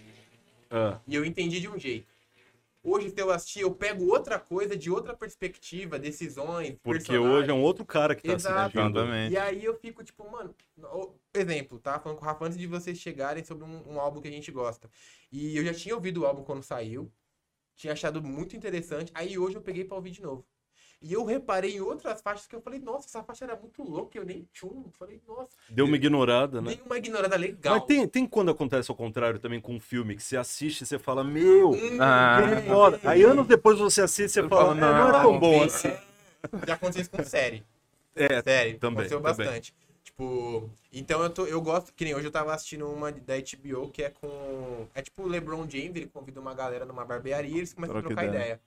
E eu entendi de um jeito. Hoje, se eu assistir, eu pego outra coisa de outra perspectiva, decisões, porque personagens. Hoje é um outro cara que tá assistindo. E aí eu fico tipo, mano... Exemplo, tá? Falando com o Rafa antes de vocês chegarem sobre um álbum que a gente gosta. E eu já tinha ouvido o álbum quando saiu. Tinha achado muito interessante. Aí hoje eu peguei pra ouvir de novo. E eu reparei em outras faixas que eu falei, nossa, essa faixa era muito louca, eu nem tchum. Falei, nossa. Deu uma ignorada, né? Deu uma ignorada legal. Mas tem quando acontece ao contrário também com um filme, que você assiste e você fala, meu, que foda. Aí anos depois você assiste e você fala, não é tão bom assim. Já aconteceu isso com série. Série, também. Aconteceu bastante. Tipo, então eu gosto, que nem hoje eu tava assistindo uma da HBO que é com... É tipo o LeBron James, ele convida uma galera numa barbearia e eles começam a trocar ideia.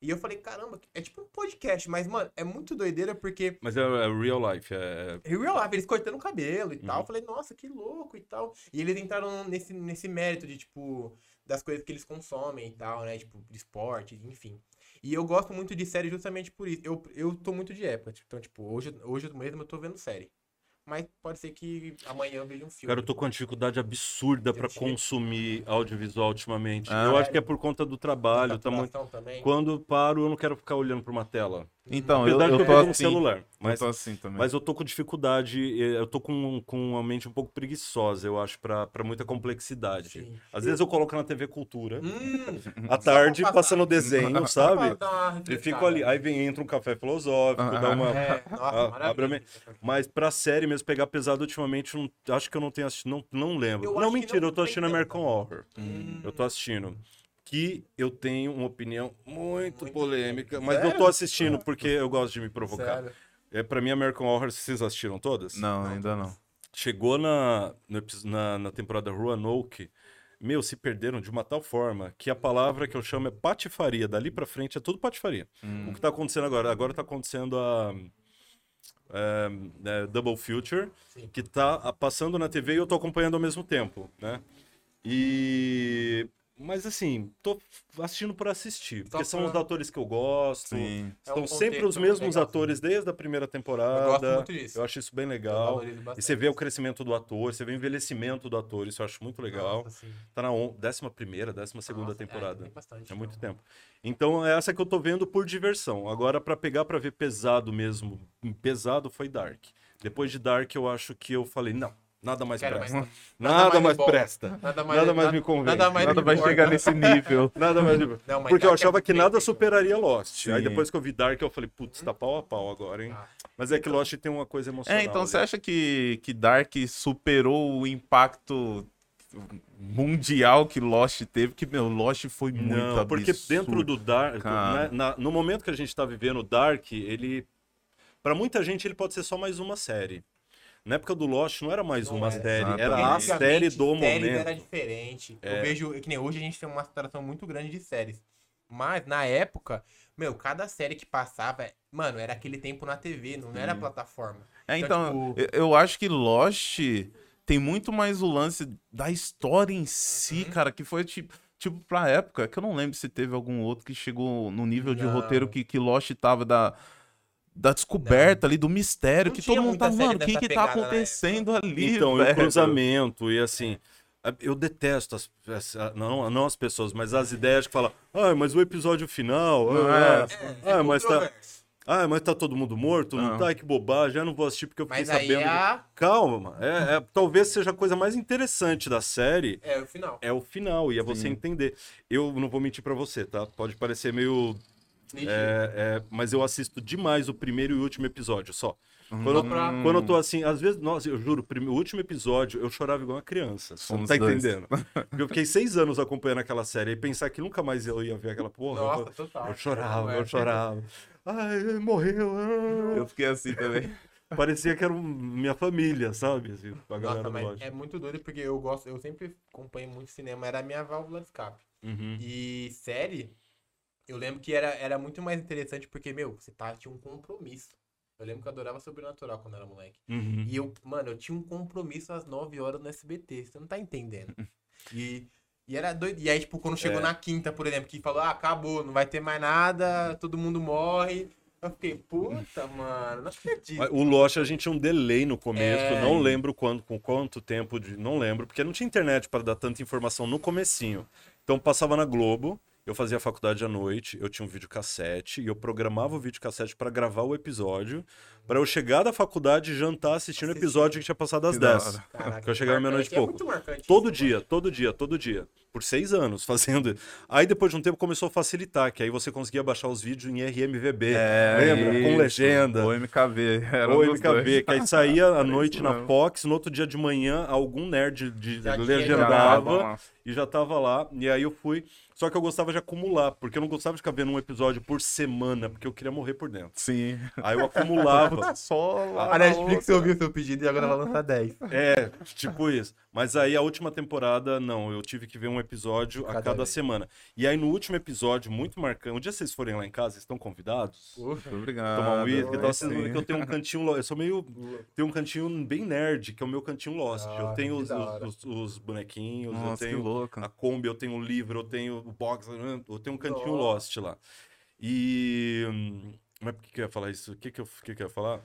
E eu falei, caramba, é tipo um podcast, mas, mano, é muito doideira porque... Mas é real life, é real life, eles cortando o cabelo e tal. Eu falei, nossa, que louco e tal. E eles entraram nesse mérito de, tipo, das coisas que eles consomem e tal, né? Tipo, de esporte, enfim. E eu gosto muito de série justamente por isso. Eu tô muito de época, então, tipo, hoje mesmo eu tô vendo série. Mas pode ser que amanhã eu veja um filme. Cara, eu tô com uma dificuldade absurda pra consumir audiovisual ultimamente. Eu acho que é por conta do trabalho. Quando eu paro, eu não quero ficar olhando pra uma tela. Então, eu tô assim. Celular, mas, eu tô assim também. Mas eu tô com dificuldade, eu tô com uma mente um pouco preguiçosa, eu acho, pra muita complexidade. Sim. Às vezes eu coloco na TV Cultura, à tarde, passando desenho, sabe? E fico ali. Aí entra um café filosófico, dá uma... Nossa, mas pra série mesmo, pegar pesado ultimamente, acho que eu não tenho assistido, não lembro. Não, mentira, eu tô assistindo American Horror. Eu tô assistindo. Que eu tenho uma opinião muito polêmica, mas eu tô assistindo porque eu gosto de me provocar. Sério? Pra mim, American Horror, vocês assistiram todas? Não, ainda não. Chegou na temporada Roanoke, meu, se perderam de uma tal forma que a palavra que eu chamo é patifaria. Dali pra frente é tudo patifaria. O que tá acontecendo agora? Agora tá acontecendo a... Double Future, sim, que tá passando na TV e eu tô acompanhando ao mesmo tempo, né? E... Mas assim, tô assistindo por assistir, porque são os atores que eu gosto, estão sempre os mesmos atores desde a primeira temporada. Eu gosto muito disso. Eu acho isso bem legal. E você vê o crescimento do ator, você vê o envelhecimento do ator, isso eu acho muito legal. Nossa, tá na 11ª, 12ª temporada. É bastante, muito tempo. Então é essa que eu tô vendo por diversão. Agora pra pegar pra ver pesado mesmo, pesado foi Dark. Depois de Dark eu acho que eu falei, não, Nada mais presta. Nada mais presta. Nada mais me convence. Nada mais chegar nesse nível. Nada mais. Não, porque eu achava que nada superaria Lost. Sim. Aí depois que eu vi Dark, eu falei, putz, tá pau a pau agora, hein? Mas é que Lost tem uma coisa emocional. É, então ali. Você acha que Dark superou o impacto mundial que Lost teve? Que, meu, Lost foi muito absurdo. Porque dentro do Dark, né, no momento que a gente tá vivendo, o Dark, ele... Pra muita gente, ele pode ser só mais uma série. Na época do Lost não era mais uma série, era a série do momento. Era diferente. Eu vejo, que nem hoje a gente tem uma saturação muito grande de séries. Mas na época, meu, cada série que passava, mano, era aquele tempo na TV, não era plataforma. É, então, tipo... eu acho que Lost tem muito mais o lance da história em si, cara, que foi tipo, pra época, que eu não lembro se teve algum outro que chegou no nível de roteiro que Lost tava da descoberta ali, do mistério, que todo mundo tá, mano, o que tá acontecendo ali, então, velho. E o cruzamento, e assim, eu detesto não as pessoas, mas as ideias que falam, mas o episódio final, mas tá todo mundo morto, não tá, que bobagem, eu não vou assistir porque eu fiquei sabendo. Calma, talvez seja a coisa mais interessante da série. É o final. É o final, e é você entender. Eu não vou mentir pra você, tá? Pode parecer meio... mas eu assisto demais o primeiro e último episódio só. Quando eu tô assim, às vezes, nossa, eu juro, o último episódio eu chorava igual uma criança. Você não tá entendendo? Eu fiquei 6 anos acompanhando aquela série e pensar que nunca mais eu ia ver aquela porra. Nossa, total. Eu chorava. Ai, morreu. Eu fiquei assim também. Parecia que era minha família, sabe? Assim, a galera, mas é muito doido porque eu sempre acompanho muito cinema, era a minha válvula de escape. E série. Eu lembro que era muito mais interessante porque, meu, você tinha um compromisso. Eu lembro que eu adorava Sobrenatural quando era moleque. E eu tinha um compromisso às 9 horas no SBT. Você não tá entendendo. E era doido. E aí, tipo, quando chegou na quinta, por exemplo, que falou, acabou, não vai ter mais nada, todo mundo morre. Eu fiquei, puta, mano, não acredito. O Lost, a gente tinha um delay no começo, não lembro com quanto tempo, não lembro, porque não tinha internet pra dar tanta informação no comecinho. Então, passava na Globo. Eu fazia faculdade à noite, eu tinha um videocassete e eu programava o videocassete pra gravar o episódio, pra eu chegar da faculdade e jantar assistindo o episódio que tinha passado às 10. Porque eu chegava meia-noite e pouco. Todo dia. Por 6 anos fazendo. Aí depois de um tempo começou a facilitar, que aí você conseguia baixar os vídeos em RMVB. Lembra? Isso. Com legenda. Ou MKV. Era o MKV, que aí saía à noite na Fox, no outro dia de manhã algum nerd legendava e já tava lá. E aí eu fui... Só que eu gostava de acumular, porque eu não gostava de ficar vendo um episódio por semana, porque eu queria morrer por dentro. Sim. Aí eu acumulava. A Netflix ouviu o seu pedido e agora vai lançar 10. É, tipo isso. Mas aí a última temporada, não, eu tive que ver um episódio a cada semana. E aí no último episódio, muito marcante, um dia vocês forem lá em casa, estão convidados? Muito obrigado. Tomar um uísque e tal, vocês vão ver que eu tenho um cantinho, tenho um cantinho bem nerd, que é o meu cantinho Lost. Eu tenho os bonequinhos, nossa, eu tenho a Kombi, eu tenho o livro, eu tenho... o box, eu tenho um cantinho Lost lá. E... Mas por que eu ia falar isso? O que eu ia falar?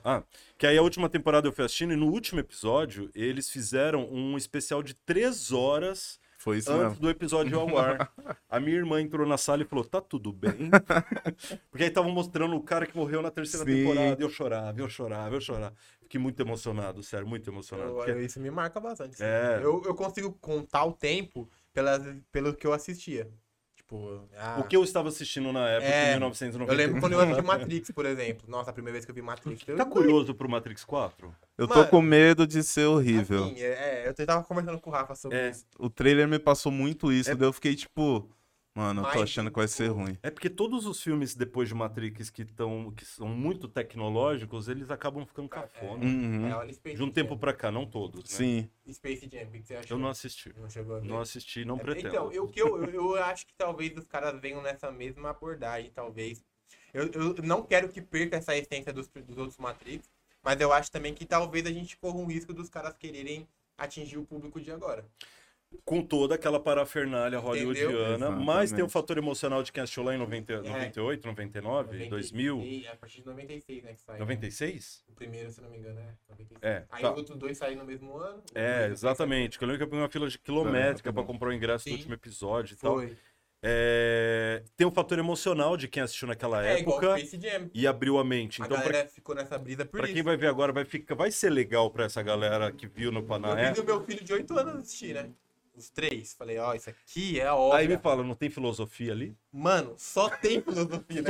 Que aí a última temporada eu fui assistindo e no último episódio eles fizeram um especial de 3 horas antes do episódio ao ar. A minha irmã entrou na sala e falou, tá tudo bem? Porque aí estavam mostrando o cara que morreu na terceira temporada. E eu chorava. Fiquei muito emocionado, sério, muito emocionado. Porque... Isso me marca bastante. É... Eu consigo contar o tempo pelo que eu assistia. O que eu estava assistindo na época, em 1990. Eu lembro quando eu assisti Matrix, por exemplo. Nossa, a primeira vez que eu vi Matrix. Tá curioso pro Matrix 4? Eu tô com medo de ser horrível. Assim, eu tava conversando com o Rafa sobre isso. O trailer me passou muito isso, daí eu fiquei tipo... Mano, eu tô achando que vai ser ruim. É porque todos os filmes depois de Matrix que são muito tecnológicos, eles acabam ficando cafona. De um tempo pra cá, não todos, né? Sim. Space Jam, o que você achou? Eu não assisti. Não chegou a ver? Não assisti, não pretendo. Então, eu acho que talvez os caras venham nessa mesma abordagem, talvez. Eu não quero que perca essa essência dos outros Matrix, mas eu acho também que talvez a gente corra um risco dos caras quererem atingir o público de agora. Com toda aquela parafernália hollywoodiana, mas tem o fator emocional de quem assistiu lá em 98, 99, 96, 2000. A partir de 96, né, que saiu. 96? O primeiro, se não me engano, é 96. Aí o outro 2 saiu no mesmo ano. Exatamente. Eu lembro que eu peguei uma fila de quilométrica pra comprar o ingresso do último episódio e tal. Tem um fator emocional de quem assistiu naquela época e abriu a mente. Então, a galera ficou nessa brisa por isso. Pra quem vai ver agora, vai ser legal pra essa galera que viu no Panaé. Eu vi do meu filho de 8 anos assistir, né? Os três. Falei, ó, isso aqui é a obra. Aí me fala, não tem filosofia ali? Mano, só tem filosofia naquilo.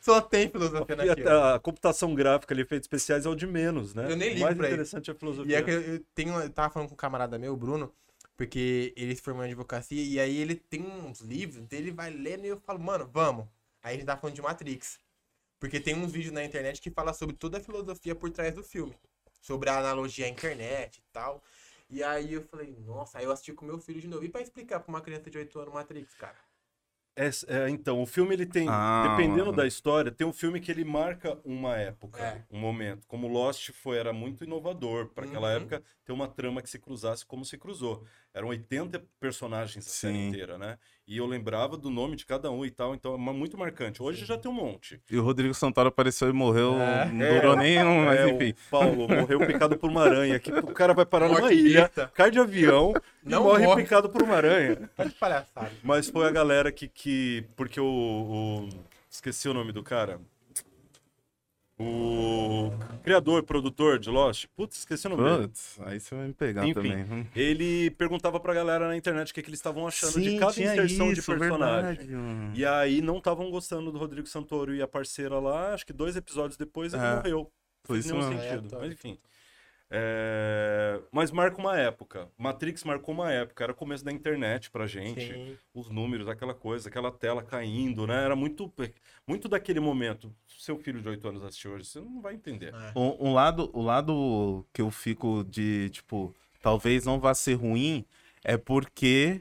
Só tem filosofia naquilo. A computação gráfica ali, efeitos especiais, é o de menos, né? Eu nem ligo pra isso. O mais interessante é a filosofia. E é que eu tava falando com um camarada meu, o Bruno, porque ele se formou em advocacia, e aí ele tem uns livros, ele vai lendo e eu falo, mano, vamos. Aí a gente tá falando de Matrix. Porque tem uns vídeos na internet que fala sobre toda a filosofia por trás do filme. Sobre a analogia à internet e tal. E aí eu falei, nossa, aí eu assisti com meu filho de novo. E pra explicar pra uma criança de 8 anos Matrix, cara? Então, o filme ele tem, dependendo da história, tem um filme que ele marca uma época, um momento. Como Lost era muito inovador para aquela época, ter uma trama que se cruzasse como se cruzou. Eram 80 personagens a série inteira, né? E eu lembrava do nome de cada um e tal, então é muito marcante. Hoje já tem um monte. E o Rodrigo Santoro apareceu e morreu, não durou nenhum, mas enfim. O Paulo morreu picado por uma aranha. Que o cara vai parar numa ilha, cai de avião e morre picado por uma aranha. Tá de palhaçada. Mas foi a galera que porque o... Esqueci o nome do cara. O criador, produtor de Lost, esqueci o nome dele. Aí você vai me pegar. Enfim, também. Ele perguntava pra galera na internet o que, que eles estavam achando de cada inserção de personagem. Verdade. E aí não estavam gostando do Rodrigo Santoro e a parceira lá, acho que 2 episódios depois ele morreu. Foi isso, nenhum sentido. Mas enfim. Mas marca uma época. Matrix marcou uma época, era o começo da internet pra gente. Sim. Os números, aquela coisa, aquela tela caindo, né? Era muito daquele momento. Seu filho de 8 anos assistiu hoje, você não vai entender. O lado que eu fico de, tipo, talvez não vá ser ruim é porque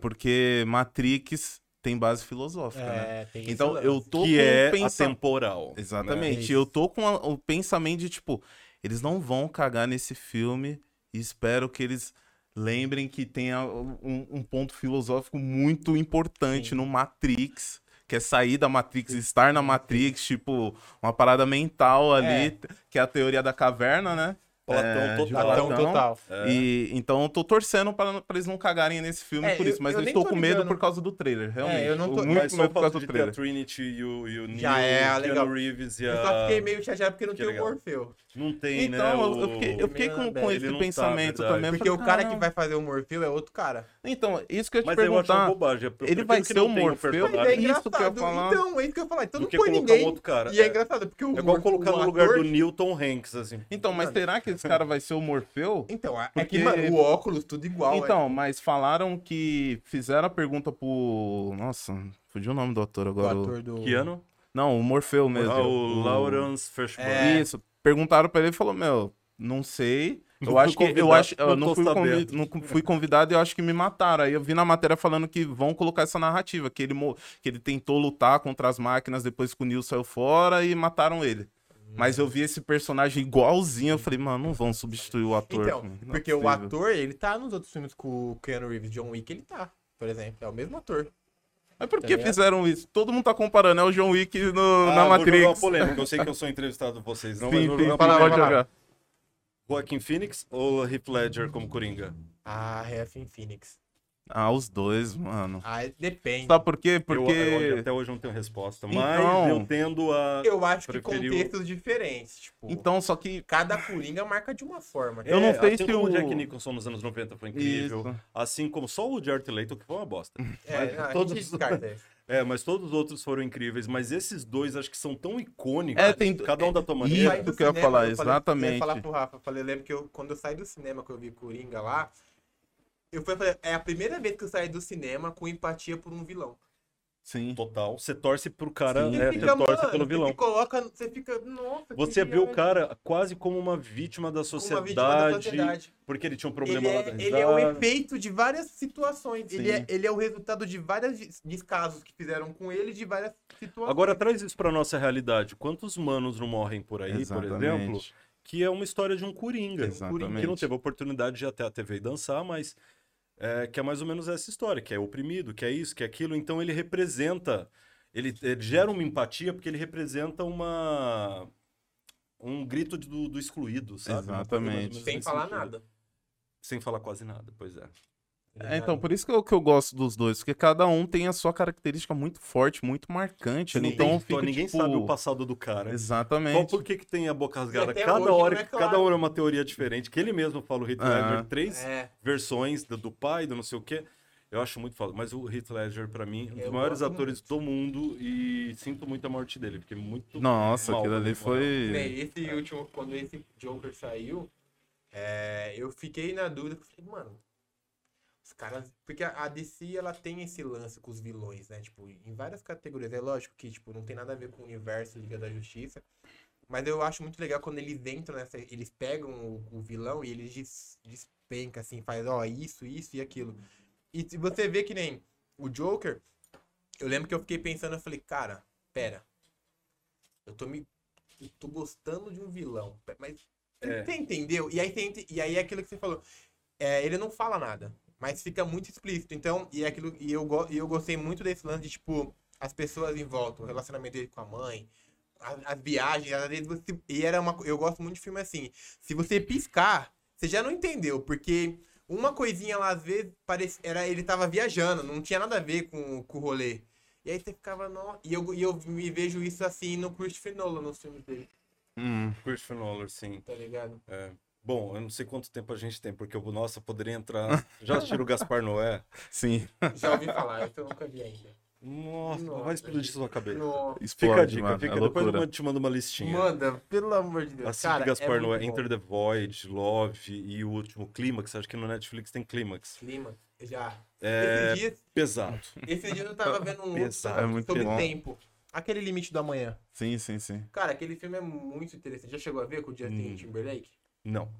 porque Matrix tem base filosófica, né? Tem então, eu tô que com é atemporal. Exatamente. Né? Eu tô com o pensamento de, tipo, eles não vão cagar nesse filme e espero que eles lembrem que tem um ponto filosófico muito importante no Matrix, que é sair da Matrix, estar na Matrix, tipo, uma parada mental ali, que é a teoria da caverna, né? Platão total. E, então eu tô torcendo pra eles não cagarem nesse filme por isso, mas eu estou com medo por causa do trailer, realmente. Eu não tô muito medo por causa do trailer. A Trinity e o Keanu Reeves e a... Eu só fiquei meio chateado porque não tem o Morfeu. Não tem, então, né? Então eu fiquei com esse pensamento também. Porque o cara que vai fazer o Morfeu é outro cara. Então, isso que eu ia te perguntar. Mas eu acho bobagem. Ele vai ser o Morfeu? É engraçado. Então, é isso que eu ia falar. Então não põe ninguém. E é engraçado, porque o... É igual colocar no lugar do Newton Hanks, assim. Então, mas será que esse cara vai ser o Morfeu? Então, porque... o óculos, tudo igual. Então, mas falaram que fizeram a pergunta pro... Nossa, fugiu o nome do ator agora. O ator do... Keanu? Não, o Morfeu mesmo. O Lawrence Fishburne. Isso, perguntaram pra ele e ele falou, não sei... Eu não fui convidado e eu acho que me mataram. Aí eu vi na matéria falando que vão colocar essa narrativa, que ele tentou lutar contra as máquinas depois que o Neo saiu fora e mataram ele. Mas eu vi esse personagem igualzinho, eu falei, mano, não vão substituir o ator. Então, porque o ator, ele tá nos outros filmes com o Keanu Reeves, John Wick, ele tá, por exemplo, é o mesmo ator. Mas por que fizeram isso? Todo mundo tá comparando, é o John Wick na Matrix. Vou jogar uma polêmica, eu sei que eu sou entrevistado por vocês, não, mas pode jogar. Joaquin Phoenix ou Heath Ledger como Coringa? Joaquin Phoenix. Os dois, mano. Depende. Sabe por quê? Porque... Eu até hoje não tenho resposta, mas então, eu tendo a... Eu acho que contextos diferentes, tipo... Então, só que... Cada Coringa marca de uma forma. Eu não sei se o Jack Nicholson nos anos 90 foi incrível. Isso. Assim como só o Jared Leto, que foi uma bosta. Mas todos os outros foram incríveis. Mas esses dois acho que são tão icônicos. Cada um da tua maneira. Isso que eu ia falar, exatamente. Eu ia falar pro Rafa, eu lembro que quando eu saí do cinema, que eu vi Coringa lá... É a primeira vez que eu saí do cinema com empatia por um vilão. Sim. Total. Você torce pro cara, pelo vilão. Você fica, nossa. Você vê o cara quase como uma vítima da sociedade. Porque ele tinha um problema lá da risada. Ele é o efeito de várias situações. Ele é o resultado de vários descasos que fizeram com ele, de várias situações. Agora, traz isso pra nossa realidade. Quantos manos não morrem por aí, por exemplo? Que é uma história de um Coringa. Que não teve oportunidade de ir até a TV e dançar, mas... que é mais ou menos essa história, que é oprimido, que é isso, que é aquilo. Então ele representa, ele gera uma empatia porque ele representa um grito do excluído, sabe? Exatamente. Sem falar nada. Sem falar quase nada, pois é. É, então, por isso que eu gosto dos dois, porque cada um tem a sua característica muito forte, muito marcante. Sim, então fica, ninguém sabe o passado do cara. Exatamente. Então, por que tem a boca rasgada? Cada hora é uma teoria diferente, que ele mesmo fala, o Heath Ledger, três versões do pai, do não sei o quê. Eu acho muito foda, mas o Heath Ledger, pra mim, um dos maiores atores do mundo, e sinto muito a morte dele, porque muito... Nossa, aquilo ali foi... Esse último, quando esse Joker saiu, eu fiquei na dúvida, eu falei, mano... Porque a DC, ela tem esse lance com os vilões, né? Tipo, em várias categorias. É lógico que, tipo, não tem nada a ver com o universo Liga da Justiça. Mas eu acho muito legal quando eles entram nessa... Eles pegam o vilão e eles despencam, assim. Faz, isso e aquilo. E se você vê que nem o Joker... Eu lembro que eu fiquei pensando, eu falei... Cara, pera. Eu tô gostando de um vilão. Mas você entendeu? E aí é aquilo que você falou. Ele não fala nada. Mas fica muito explícito, então, eu gostei muito desse lance de, tipo, as pessoas em volta, o relacionamento dele com a mãe, as viagens, às vezes eu gosto muito de filme assim, se você piscar, você já não entendeu, porque uma coisinha lá, às vezes, ele tava viajando, não tinha nada a ver com o rolê, e aí você ficava, eu me vejo isso assim no Christopher Nolan, nos filmes dele. Christopher Nolan, sim. Tá ligado? É. Bom, eu não sei quanto tempo a gente tem, porque poderia entrar... Já assistiram o Gaspar Noé? Sim. Já ouvi falar, eu nunca vi ainda. Nossa, vai explodir sua cabeça. Fica a dica, mano, fica. Depois eu te mando uma listinha. Manda, pelo amor de Deus. Assiste Gaspar Noé, Enter the Void, Love e o último, Clímax. Acho que no Netflix tem Clímax. Clímax, já. Pesado. Esse dia eu tava vendo um outro sobre tempo. Aquele Limite do Amanhã. Sim, sim, sim. Cara, aquele filme é muito interessante. Já chegou a ver com o Justin Timberlake? Não.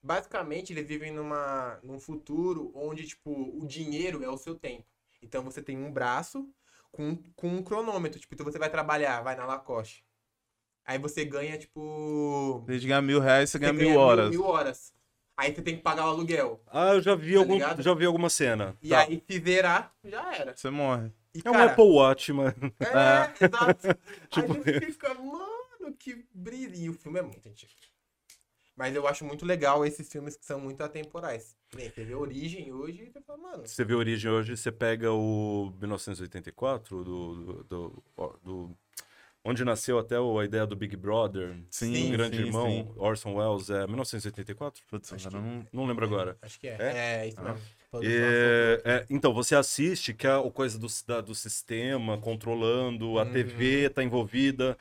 Basicamente, eles vivem num futuro onde, tipo, o dinheiro é o seu tempo. Então, você tem um braço com um cronômetro. Tipo, então você vai trabalhar, vai na Lacoste. Aí você ganha, tipo... Desde ganhar R$1.000, você ganha 1.000 horas. 1.000 horas. Aí você tem que pagar o aluguel. Ah, eu já vi alguma cena. E aí, se zerar, já era. Você morre. E, cara, um Apple Watch, mano. Exato. Tipo... Aí você fica, mano, que brilho. E o filme é muito antigo. Mas eu acho muito legal esses filmes que são muito atemporais. Você vê Origem hoje e você fala, mano... Você vê Origem hoje, você pega o 1984, onde nasceu até a ideia do Big Brother, do Grande Irmão, sim. Orson Welles, 1984? Putz, não lembro agora. Acho que é. É isso mesmo. Então, você assiste, que é a coisa do sistema controlando, a TV tá envolvida...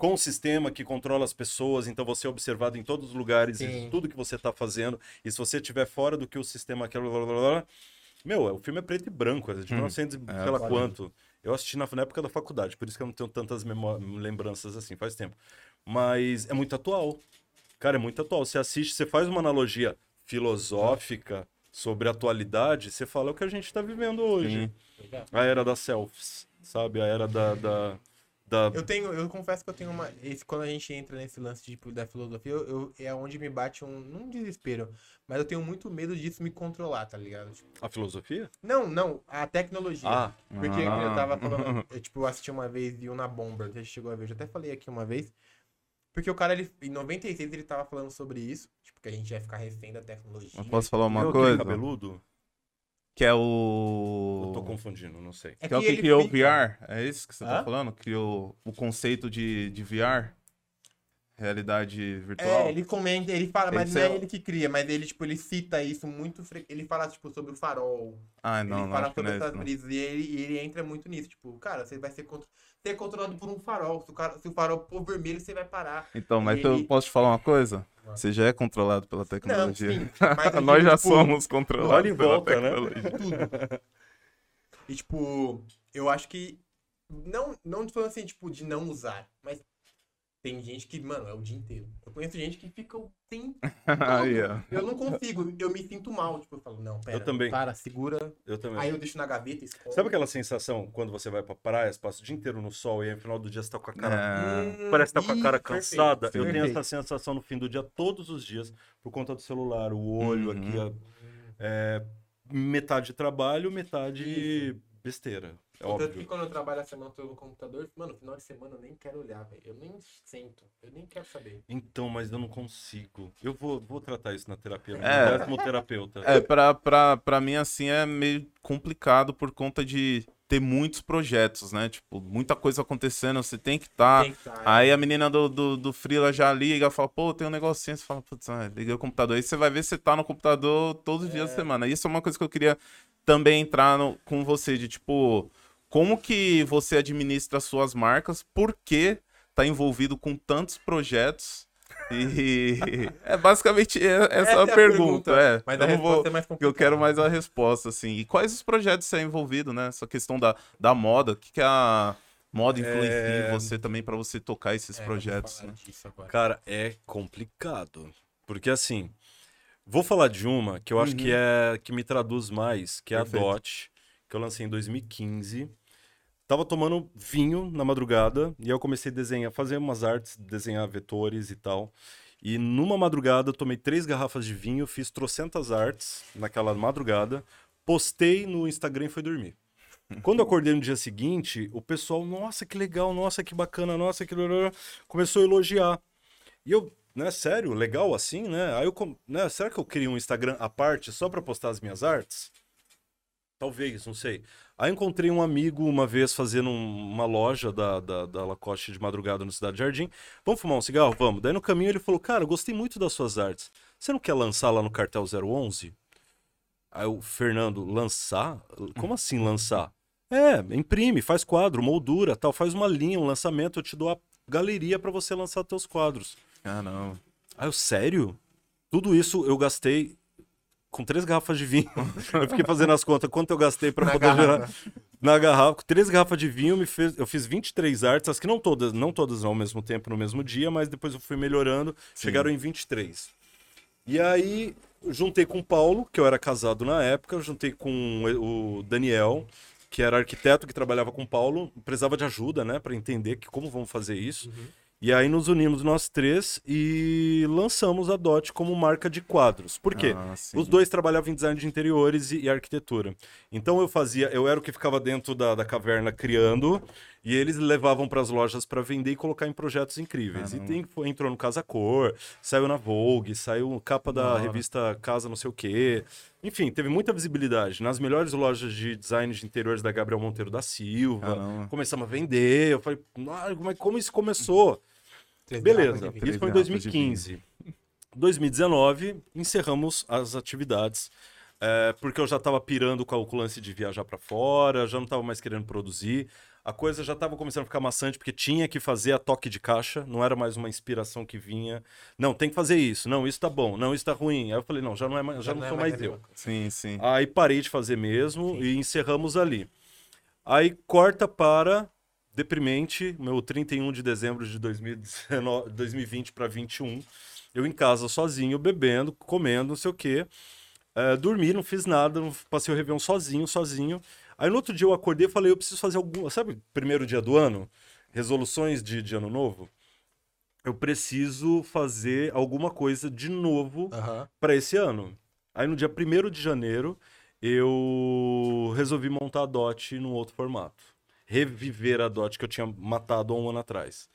com o sistema que controla as pessoas, então você é observado em todos os lugares, em tudo que você está fazendo, e se você estiver fora do que o sistema quer, o filme é preto e branco, é de 1900 sei lá quanto. Eu assisti na época da faculdade, por isso que eu não tenho tantas lembranças assim, faz tempo. Mas é muito atual. Cara, é muito atual. Você assiste, você faz uma analogia filosófica sobre a atualidade, você fala o que a gente está vivendo hoje. A era das selfies, sabe? A era Eu confesso que eu tenho uma... Quando a gente entra nesse lance da filosofia, é onde me bate um desespero. Mas eu tenho muito medo disso me controlar, tá ligado? Tipo, a filosofia? Não. A tecnologia. Porque eu tava falando... Eu assisti uma vez e na Bomber. Você chegou a ver. Eu já até falei aqui uma vez. Porque o cara, em 96, ele tava falando sobre isso. Tipo, que a gente ia ficar refém da tecnologia. Eu posso falar uma coisa? Cabeludo? Que é o... Eu tô confundindo, não sei. Que é o que criou o VR? É isso que você tá falando? Criou o conceito de VR? Realidade virtual? Ele comenta, ele fala, mas não é ele que cria, mas ele, tipo, ele cita isso muito... Ele fala, tipo, sobre o farol. Ele fala sobre essas brisas, e ele entra muito nisso. Tipo, cara, você vai ser controlado por um farol. Se o farol for vermelho, você vai parar. Então, mas eu posso te falar uma coisa? Você já é controlado pela tecnologia. Não, sim, mas nós já somos controlados pela tecnologia. Né? Tudo. E, tipo, eu acho que... Não falando assim, tipo, de não usar. Mas tem gente que, mano, é o dia inteiro. Eu conheço gente que fica o tempo todo. Eu não consigo. Eu me sinto mal. Tipo, eu falo, não, pera. Eu também. Para, segura. Eu também. Aí eu deixo na gaveta e escondo. Sabe aquela sensação quando você vai pra praia, passa o dia inteiro no sol e aí no final do dia você tá com a cara... Parece que tá com a cara cansada. Perfeito. Eu tenho essa sensação no fim do dia, todos os dias, por conta do celular, o olho aqui. Metade trabalho, metade besteira. É óbvio. Que quando eu trabalho a semana toda no computador, mano, final de semana eu nem quero olhar, velho. Eu nem sento, eu nem quero saber. Então, mas eu não consigo. Eu vou tratar isso na terapia, como terapeuta. É, pra mim, assim, é meio complicado por conta de ter muitos projetos, né? Tipo, muita coisa acontecendo, você tem que estar. Aí a menina do Freela já liga, fala, pô, tem um negocinho, você fala, putz, liguei o computador. Aí você vai ver se você tá no computador todos os dias da semana. Isso é uma coisa que eu queria também entrar com você, de tipo... Como que você administra suas marcas? Por que tá envolvido com tantos projetos? E é basicamente essa a pergunta. Mas eu, é mais eu quero mais a resposta, assim. E quais os projetos você é envolvido, né? Essa questão da moda. O que a moda influencia em você também para você tocar esses projetos? Né? Cara, é complicado. Porque assim, vou falar de uma que eu acho que é que me traduz mais, que é a Dot, que eu lancei em 2015. Tava tomando vinho na madrugada e aí eu comecei a desenhar, fazer umas artes, desenhar vetores e tal. E numa madrugada eu tomei 3 garrafas de vinho, fiz trocentas artes naquela madrugada, postei no Instagram e fui dormir. Quando eu acordei no dia seguinte, o pessoal, nossa, que legal, nossa, que bacana, nossa, que... Começou a elogiar. E eu, né, sério, legal assim, né? Aí eu, né, será que eu criei um Instagram à parte só pra postar as minhas artes? Talvez, não sei. Aí encontrei um amigo uma vez fazendo uma loja da Lacoste de madrugada no Cidade Jardim. Vamos fumar um cigarro? Vamos. Daí no caminho ele falou, cara, gostei muito das suas artes. Você não quer lançar lá no Cartel 011? Aí o Fernando, lançar? Como assim lançar? Imprime, faz quadro, moldura, tal. Faz uma linha, um lançamento, eu te dou a galeria pra você lançar teus quadros. Ah, não. Aí eu, sério? Tudo isso eu gastei... com 3 garrafas de vinho. Eu fiquei fazendo as contas, quanto eu gastei pra poder gerar na garrafa. Com 3 garrafas de vinho, eu fiz 23 artes, as que não todas ao mesmo tempo, no mesmo dia, mas depois eu fui melhorando, sim, chegaram em 23. E aí, juntei com o Paulo, que eu era casado na época, eu juntei com o Daniel, que era arquiteto, que trabalhava com o Paulo, precisava de ajuda, né, pra entender como vamos fazer isso. E aí nos unimos nós 3 e lançamos a Dot como marca de quadros. Por quê? Os 2 trabalhavam em design de interiores e arquitetura. Então eu era o que ficava dentro da caverna criando, e eles levavam para as lojas para vender e colocar em projetos incríveis. Entrou no Casa Cor, saiu na Vogue, saiu capa da revista Casa não sei o quê. Enfim, teve muita visibilidade. Nas melhores lojas de design de interiores da Gabriel Monteiro da Silva, começamos a vender. Eu falei, mas como isso começou? Beleza, isso foi em 2015. 2019, encerramos as atividades, porque eu já estava pirando com o lance de viajar para fora, já não estava mais querendo produzir, a coisa já estava começando a ficar maçante, porque tinha que fazer a toque de caixa, não era mais uma inspiração que vinha, não, tem que fazer isso, não, isso tá bom, não, isso tá ruim. Aí eu falei, não, já não sou mais eu. Sim. Aí parei de fazer mesmo e encerramos ali. Aí corta para... deprimente, meu 31 de dezembro de 2020 para 21, eu em casa sozinho, bebendo, comendo, não sei o quê, dormi, não fiz nada, passei o Réveillon sozinho. Aí no outro dia eu acordei e falei, eu preciso fazer alguma, sabe, primeiro dia do ano, resoluções de ano novo? Eu preciso fazer alguma coisa de novo para esse ano. Aí no dia 1º de janeiro, eu resolvi montar a Dot num outro formato. Reviver a Dot que eu tinha matado há um ano atrás.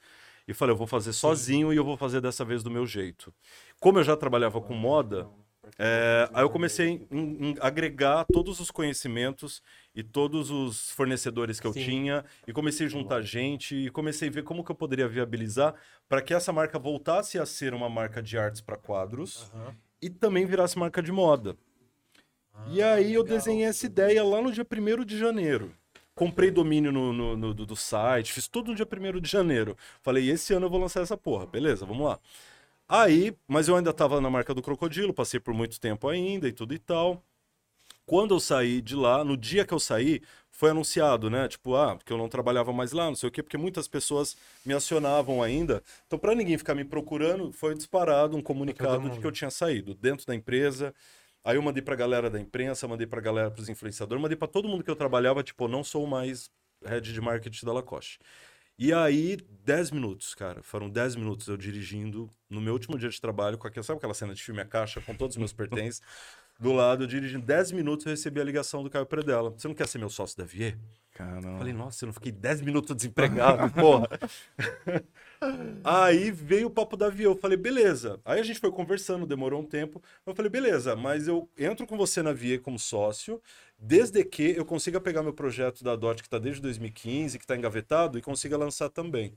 E falei, eu vou fazer sozinho e eu vou fazer dessa vez do meu jeito. Como eu já trabalhava com moda, aí eu comecei a agregar todos os conhecimentos e todos os fornecedores que eu tinha, e comecei a juntar gente, e comecei a ver como que eu poderia viabilizar para que essa marca voltasse a ser uma marca de artes para quadros e também virasse marca de moda. E aí eu desenhei essa ideia lá no dia 1º de janeiro. Comprei domínio do site, fiz tudo no dia 1º de janeiro. Falei, esse ano eu vou lançar essa porra, beleza, vamos lá. Aí, mas eu ainda tava na marca do Crocodilo, passei por muito tempo ainda e tudo e tal. Quando eu saí de lá, no dia que eu saí, foi anunciado, né? Tipo, porque eu não trabalhava mais lá, não sei o quê, porque muitas pessoas me acionavam ainda. Então, pra ninguém ficar me procurando, foi disparado um comunicado de que eu tinha saído dentro da empresa. Aí eu mandei pra galera da imprensa, mandei pra galera, pros influenciadores, mandei pra todo mundo que eu trabalhava, tipo, eu não sou mais head de marketing da Lacoste. E aí, 10 minutos, cara, foram 10 minutos eu dirigindo, no meu último dia de trabalho, com sabe aquela cena de filme A Caixa, com todos os meus pertences, do lado, eu dirigindo 10 minutos, eu recebi a ligação do Caio Predella. Você não quer ser meu sócio da Vie? Caramba. Falei, nossa, eu não fiquei 10 minutos desempregado, porra. Aí veio o papo da Vie, eu falei, beleza. Aí a gente foi conversando, demorou um tempo. Eu falei, beleza, mas eu entro com você na Vie como sócio, desde que eu consiga pegar meu projeto da Dot, que tá desde 2015, que tá engavetado, e consiga lançar também.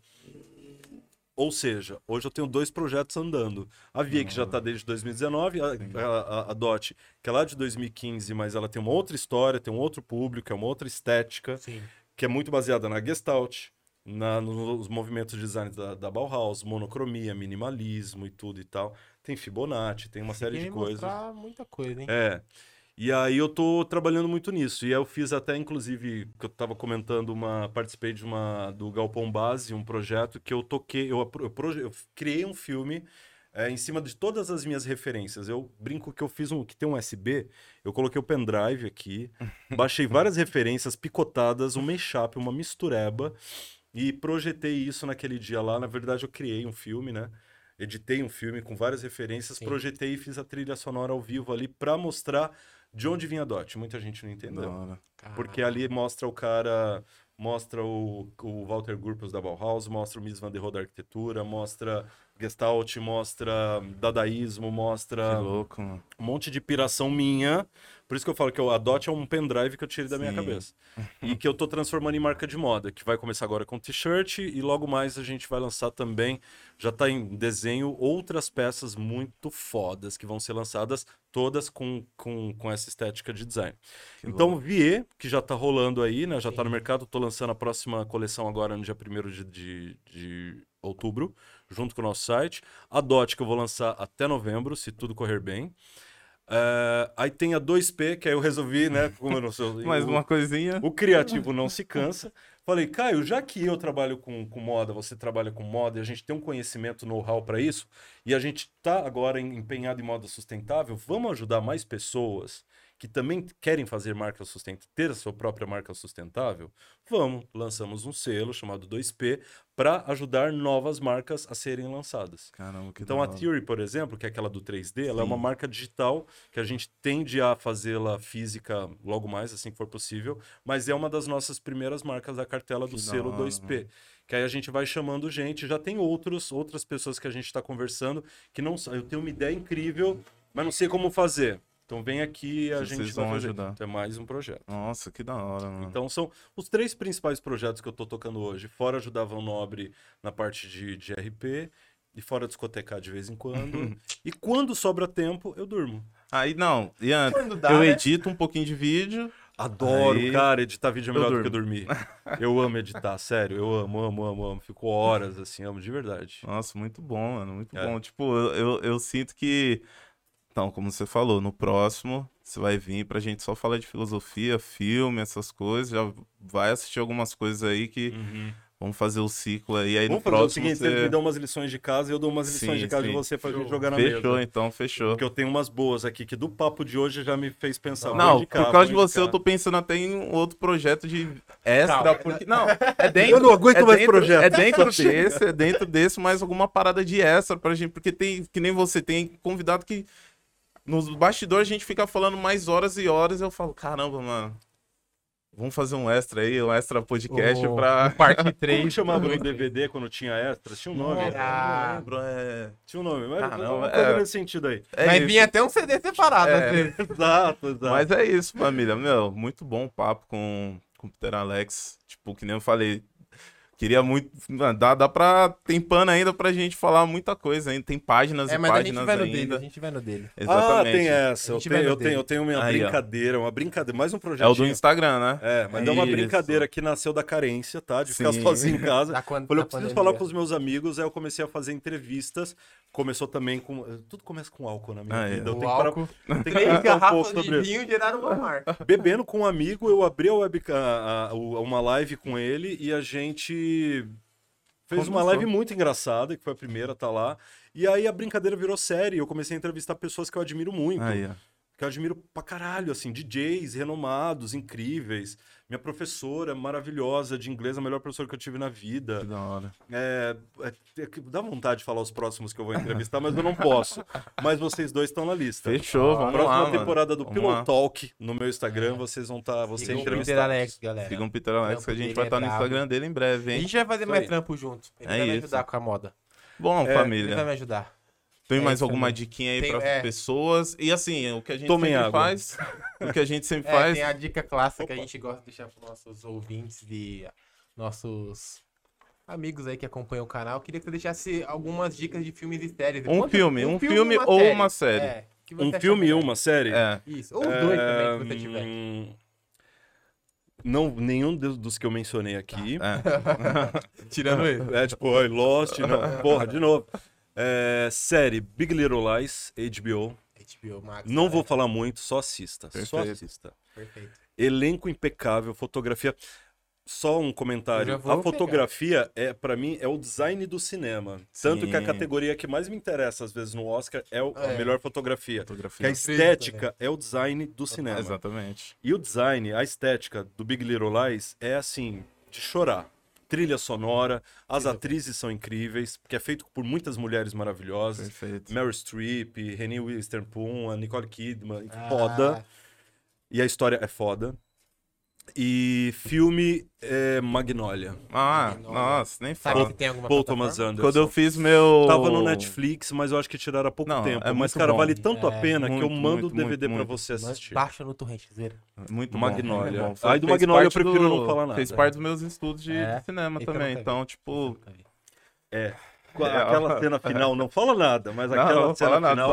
Ou seja, hoje eu tenho dois projetos andando. A Vie, que já está desde 2019, a Dot, que é lá de 2015, mas ela tem uma outra história, tem um outro público, é uma outra estética, sim, que é muito baseada na Gestalt, nos movimentos de design da Bauhaus, monocromia, minimalismo e tudo e tal. Tem Fibonacci, tem uma série de coisas. Mostrar muita coisa, hein? É. E aí eu tô trabalhando muito nisso. E eu fiz até, inclusive, que eu tava comentando, participei de do Galpão Base, um projeto que eu toquei, eu criei um filme em cima de todas as minhas referências. Eu brinco que eu fiz que tem um USB, eu coloquei o pendrive aqui, baixei várias referências picotadas, um mashup, uma mistureba, e projetei isso naquele dia lá. Na verdade, eu criei um filme, né? Editei um filme com várias referências, sim, projetei e fiz a trilha sonora ao vivo ali pra mostrar de onde vinha a Dot. Muita gente não entendeu. Não, porque ali mostra o cara, mostra o Walter Gropius da Bauhaus, mostra o Mies van der Rohe da arquitetura, mostra Gestalt, mostra dadaísmo, mostra... Que louco, mano. Um monte de piração minha. Por isso que eu falo que a Dot é um pendrive que eu tirei da, sim, minha cabeça. E que eu tô transformando em marca de moda, que vai começar agora com t-shirt e logo mais a gente vai lançar também, já tá em desenho, outras peças muito fodas que vão ser lançadas todas com essa estética de design. Que então, louco. Vie, que já tá rolando aí, né? Já, sim, tá no mercado. Tô lançando a próxima coleção agora no dia 1º de outubro, junto com o nosso site. A Dot, que eu vou lançar até novembro, se tudo correr bem. Aí tem a 2P, que aí eu resolvi, né? Como eu não sou, mais uma coisinha. O criativo não se cansa. Falei, Caio, já que eu trabalho com moda, você trabalha com moda, e a gente tem um conhecimento, know-how para isso, e a gente tá agora empenhado em moda sustentável, vamos ajudar mais pessoas que também querem fazer marca sustentável, ter a sua própria marca sustentável? Vamos, lançamos um selo chamado 2P para ajudar novas marcas a serem lançadas. Caramba, que então, a Theory, por exemplo, que é aquela do 3D, sim, ela é uma marca digital que a gente tende a fazê-la física logo mais, assim que for possível, mas é uma das nossas primeiras marcas da cartela do selo 2P. Que aí a gente vai chamando gente, já tem outras pessoas que a gente está conversando, que não, eu tenho uma ideia incrível, mas não sei como fazer. Então vem aqui e a gente vai ajudar. Então é mais um projeto. Nossa, que da hora, mano. Então são os 3 principais projetos que eu tô tocando hoje. Fora ajudar Vanobre na parte de RP, e fora discotecar de vez em quando. E quando sobra tempo, eu durmo. Aí não, Ian, eu edito um pouquinho de vídeo. Adoro, aí, cara, editar vídeo é melhor do que dormir. Eu amo editar, sério, eu amo. Fico horas, assim, amo de verdade. Nossa, muito bom, mano, muito bom. Tipo, eu sinto que, então, como você falou, no próximo você vai vir pra gente só falar de filosofia, filme, essas coisas, já vai assistir algumas coisas aí que... Vamos fazer o ciclo aí. Vamos fazer o seguinte, você me dá umas lições de casa e eu dou umas lições de casa de você pra gente jogar na mesa. Fechou, então, fechou. Porque eu tenho umas boas aqui que do papo de hoje já me fez pensar. Não, por causa de você eu tô pensando até em um outro projeto de extra. Porque... Não, é dentro... Eu não aguento mais projeto. É dentro desse, mais alguma parada de extra pra gente, porque tem, que nem você, tem convidado que nos bastidores a gente fica falando mais horas e horas e eu falo, caramba, mano. Vamos fazer um extra aí, um extra podcast pra... Parte 3. Como chamava no DVD quando tinha extra? Tinha um nome. Tinha um nome, mas não tem sentido aí. Vai vir até um CD separado. Exato. Mas é isso, família. Meu, muito bom o papo com o Peter Alex. Tipo, que nem eu falei, queria muito... Dá pra... Tem pano ainda pra gente falar muita coisa ainda. Tem páginas e páginas ainda. A gente vai no dele. Exatamente. Ah, tem essa. Eu tenho minha brincadeira. Uma brincadeira. Mais um projetinho. É o do Instagram, né? É, mas é uma brincadeira que nasceu da carência, tá? De ficar sozinho em casa. Eu preciso falar com os meus amigos. Aí eu comecei a fazer entrevistas. Começou também com... Tudo começa com álcool na minha vida. Eu tenho que falar um pouco sobre isso. Bebendo com um amigo, eu abri uma live com ele e a gente... fez uma live muito engraçada, que foi a primeira, tá lá. E aí a brincadeira virou série. Eu comecei a entrevistar pessoas que eu admiro muito. que eu admiro pra caralho, assim, DJs renomados, incríveis. Minha professora maravilhosa de inglês, a melhor professora que eu tive na vida. Que da hora. Dá vontade de falar os próximos que eu vou entrevistar, mas eu não posso. Mas vocês dois estão na lista. Fechou, vamos lá, mano. Próxima temporada do Pillow Talk no meu Instagram, vocês vão estar... Sigam o Peter Alex, galera. Sigam o Peter Alex, que a gente vai estar no Instagram dele em breve, hein? A gente vai fazer mais trampo junto. Ele vai me ajudar com a moda. Bom, família. Ele vai me ajudar. Tem mais alguma diquinha aí para as pessoas? E assim, o que a gente sempre faz... O que a gente sempre faz... Tem a dica clássica que a gente gosta de deixar para nossos ouvintes e nossos amigos aí que acompanham o canal. Queria que você deixasse algumas dicas de filmes e séries. Um filme ou uma série. Um filme e uma série? É. Isso. Ou dois também, que você tiver. Não, nenhum dos que eu mencionei aqui. Tirando ele. Lost, não. Porra, de novo. Série Big Little Lies, HBO Max. Não vou falar muito, só assista. Perfeito. Só assista. Perfeito. Elenco impecável, fotografia. Só um comentário. A fotografia, pra mim, é o design do cinema. Sim. Tanto que a categoria que mais me interessa, às vezes, no Oscar, é a melhor fotografia. Porque a estética é o design do cinema. Exatamente. E o design, a estética do Big Little Lies é, assim, de chorar. Trilha sonora, as atrizes são incríveis, que é feito por muitas mulheres maravilhosas. Perfeito. Meryl Streep, Renée Witherspoon, a Nicole Kidman, foda. E a história é foda. E filme Magnolia. Nossa, nem fala. Sabe que tem alguma Paul Thomas Anderson. Quando eu fiz meu... Tava no Netflix, mas eu acho que tiraram há pouco tempo. Mas, cara, vale tanto a pena que eu mando o DVD pra você assistir. Baixa no torrentezeiro. Muito Magnolia. Bom. Aí do Magnolia eu prefiro não falar nada. Fez parte dos meus estudos de cinema também. Então, tipo... Aquela cena final, não fala nada, mas aquela cena final...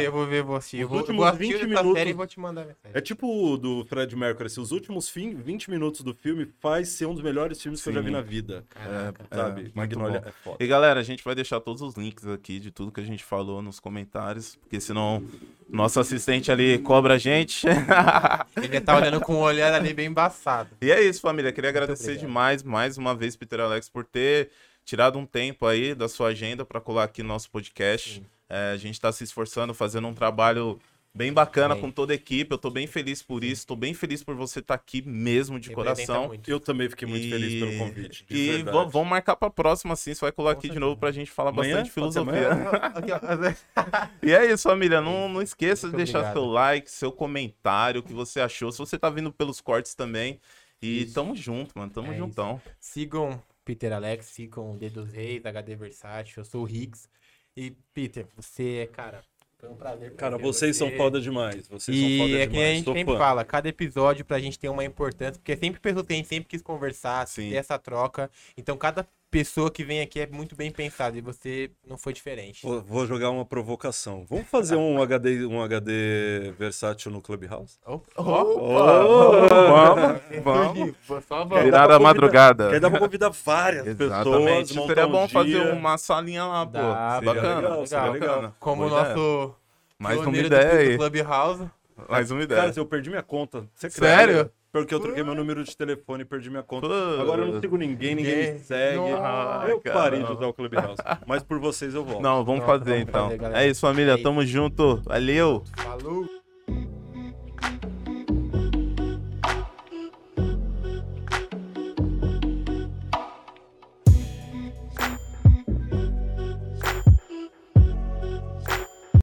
Eu vou assistir. Os últimos 20 minutos... E vou te mandar mensagem. É tipo o do Fred Mercury, assim, os últimos 20 minutos do filme faz ser um dos melhores filmes que eu já vi na vida. Caraca, sabe? Magnolia é foda. E galera, a gente vai deixar todos os links aqui de tudo que a gente falou nos comentários, porque senão nosso assistente ali cobra a gente. Ele tá olhando com o olhar ali bem embaçado. E é isso, família. Queria agradecer demais, mais uma vez, Peter Alex, por ter... tirado um tempo aí da sua agenda para colar aqui no nosso podcast. A gente está se esforçando, fazendo um trabalho bem bacana com toda a equipe. Eu tô bem feliz por isso, tô bem feliz por você estar aqui mesmo, de coração. Eu também fiquei muito feliz pelo convite. E vamos marcar para a próxima, assim. Você vai colar aqui de novo para a gente falar bastante filosofia. E é isso, família. Não esqueça de deixar seu like, seu comentário, o que você achou. Se você tá vindo pelos cortes também. E tamo junto, mano. Tamo juntão. Sigam Peter Alex, sigam o D dos Reis, HD Versátil, eu sou o Riggs. E, Peter, você é, cara, foi um prazer. Cara, vocês são foda demais. É que a gente sempre fala, cada episódio pra gente tem uma importância, porque sempre pessoa tem, sempre quis conversar, ter essa troca. Então, cada pessoa que vem aqui é muito bem pensada e você não foi diferente. Vou jogar uma provocação. Vamos fazer um HD versátil no Clubhouse? Vamos. Virar a madrugada. Aí dá pra convidar várias pessoas. Seria bom fazer uma salinha lá, pô. Bacana. Como o nosso... Mais uma ideia aí. Clubhouse. Mais uma ideia. Cara, eu perdi minha conta. Sério? Porque eu troquei meu número de telefone e perdi minha conta. Agora eu não sigo ninguém me segue. Parei de usar o Clubhouse. Mas por vocês eu volto. Vamos fazer então. Fazer, é isso, família. Tamo junto. Valeu. Falou.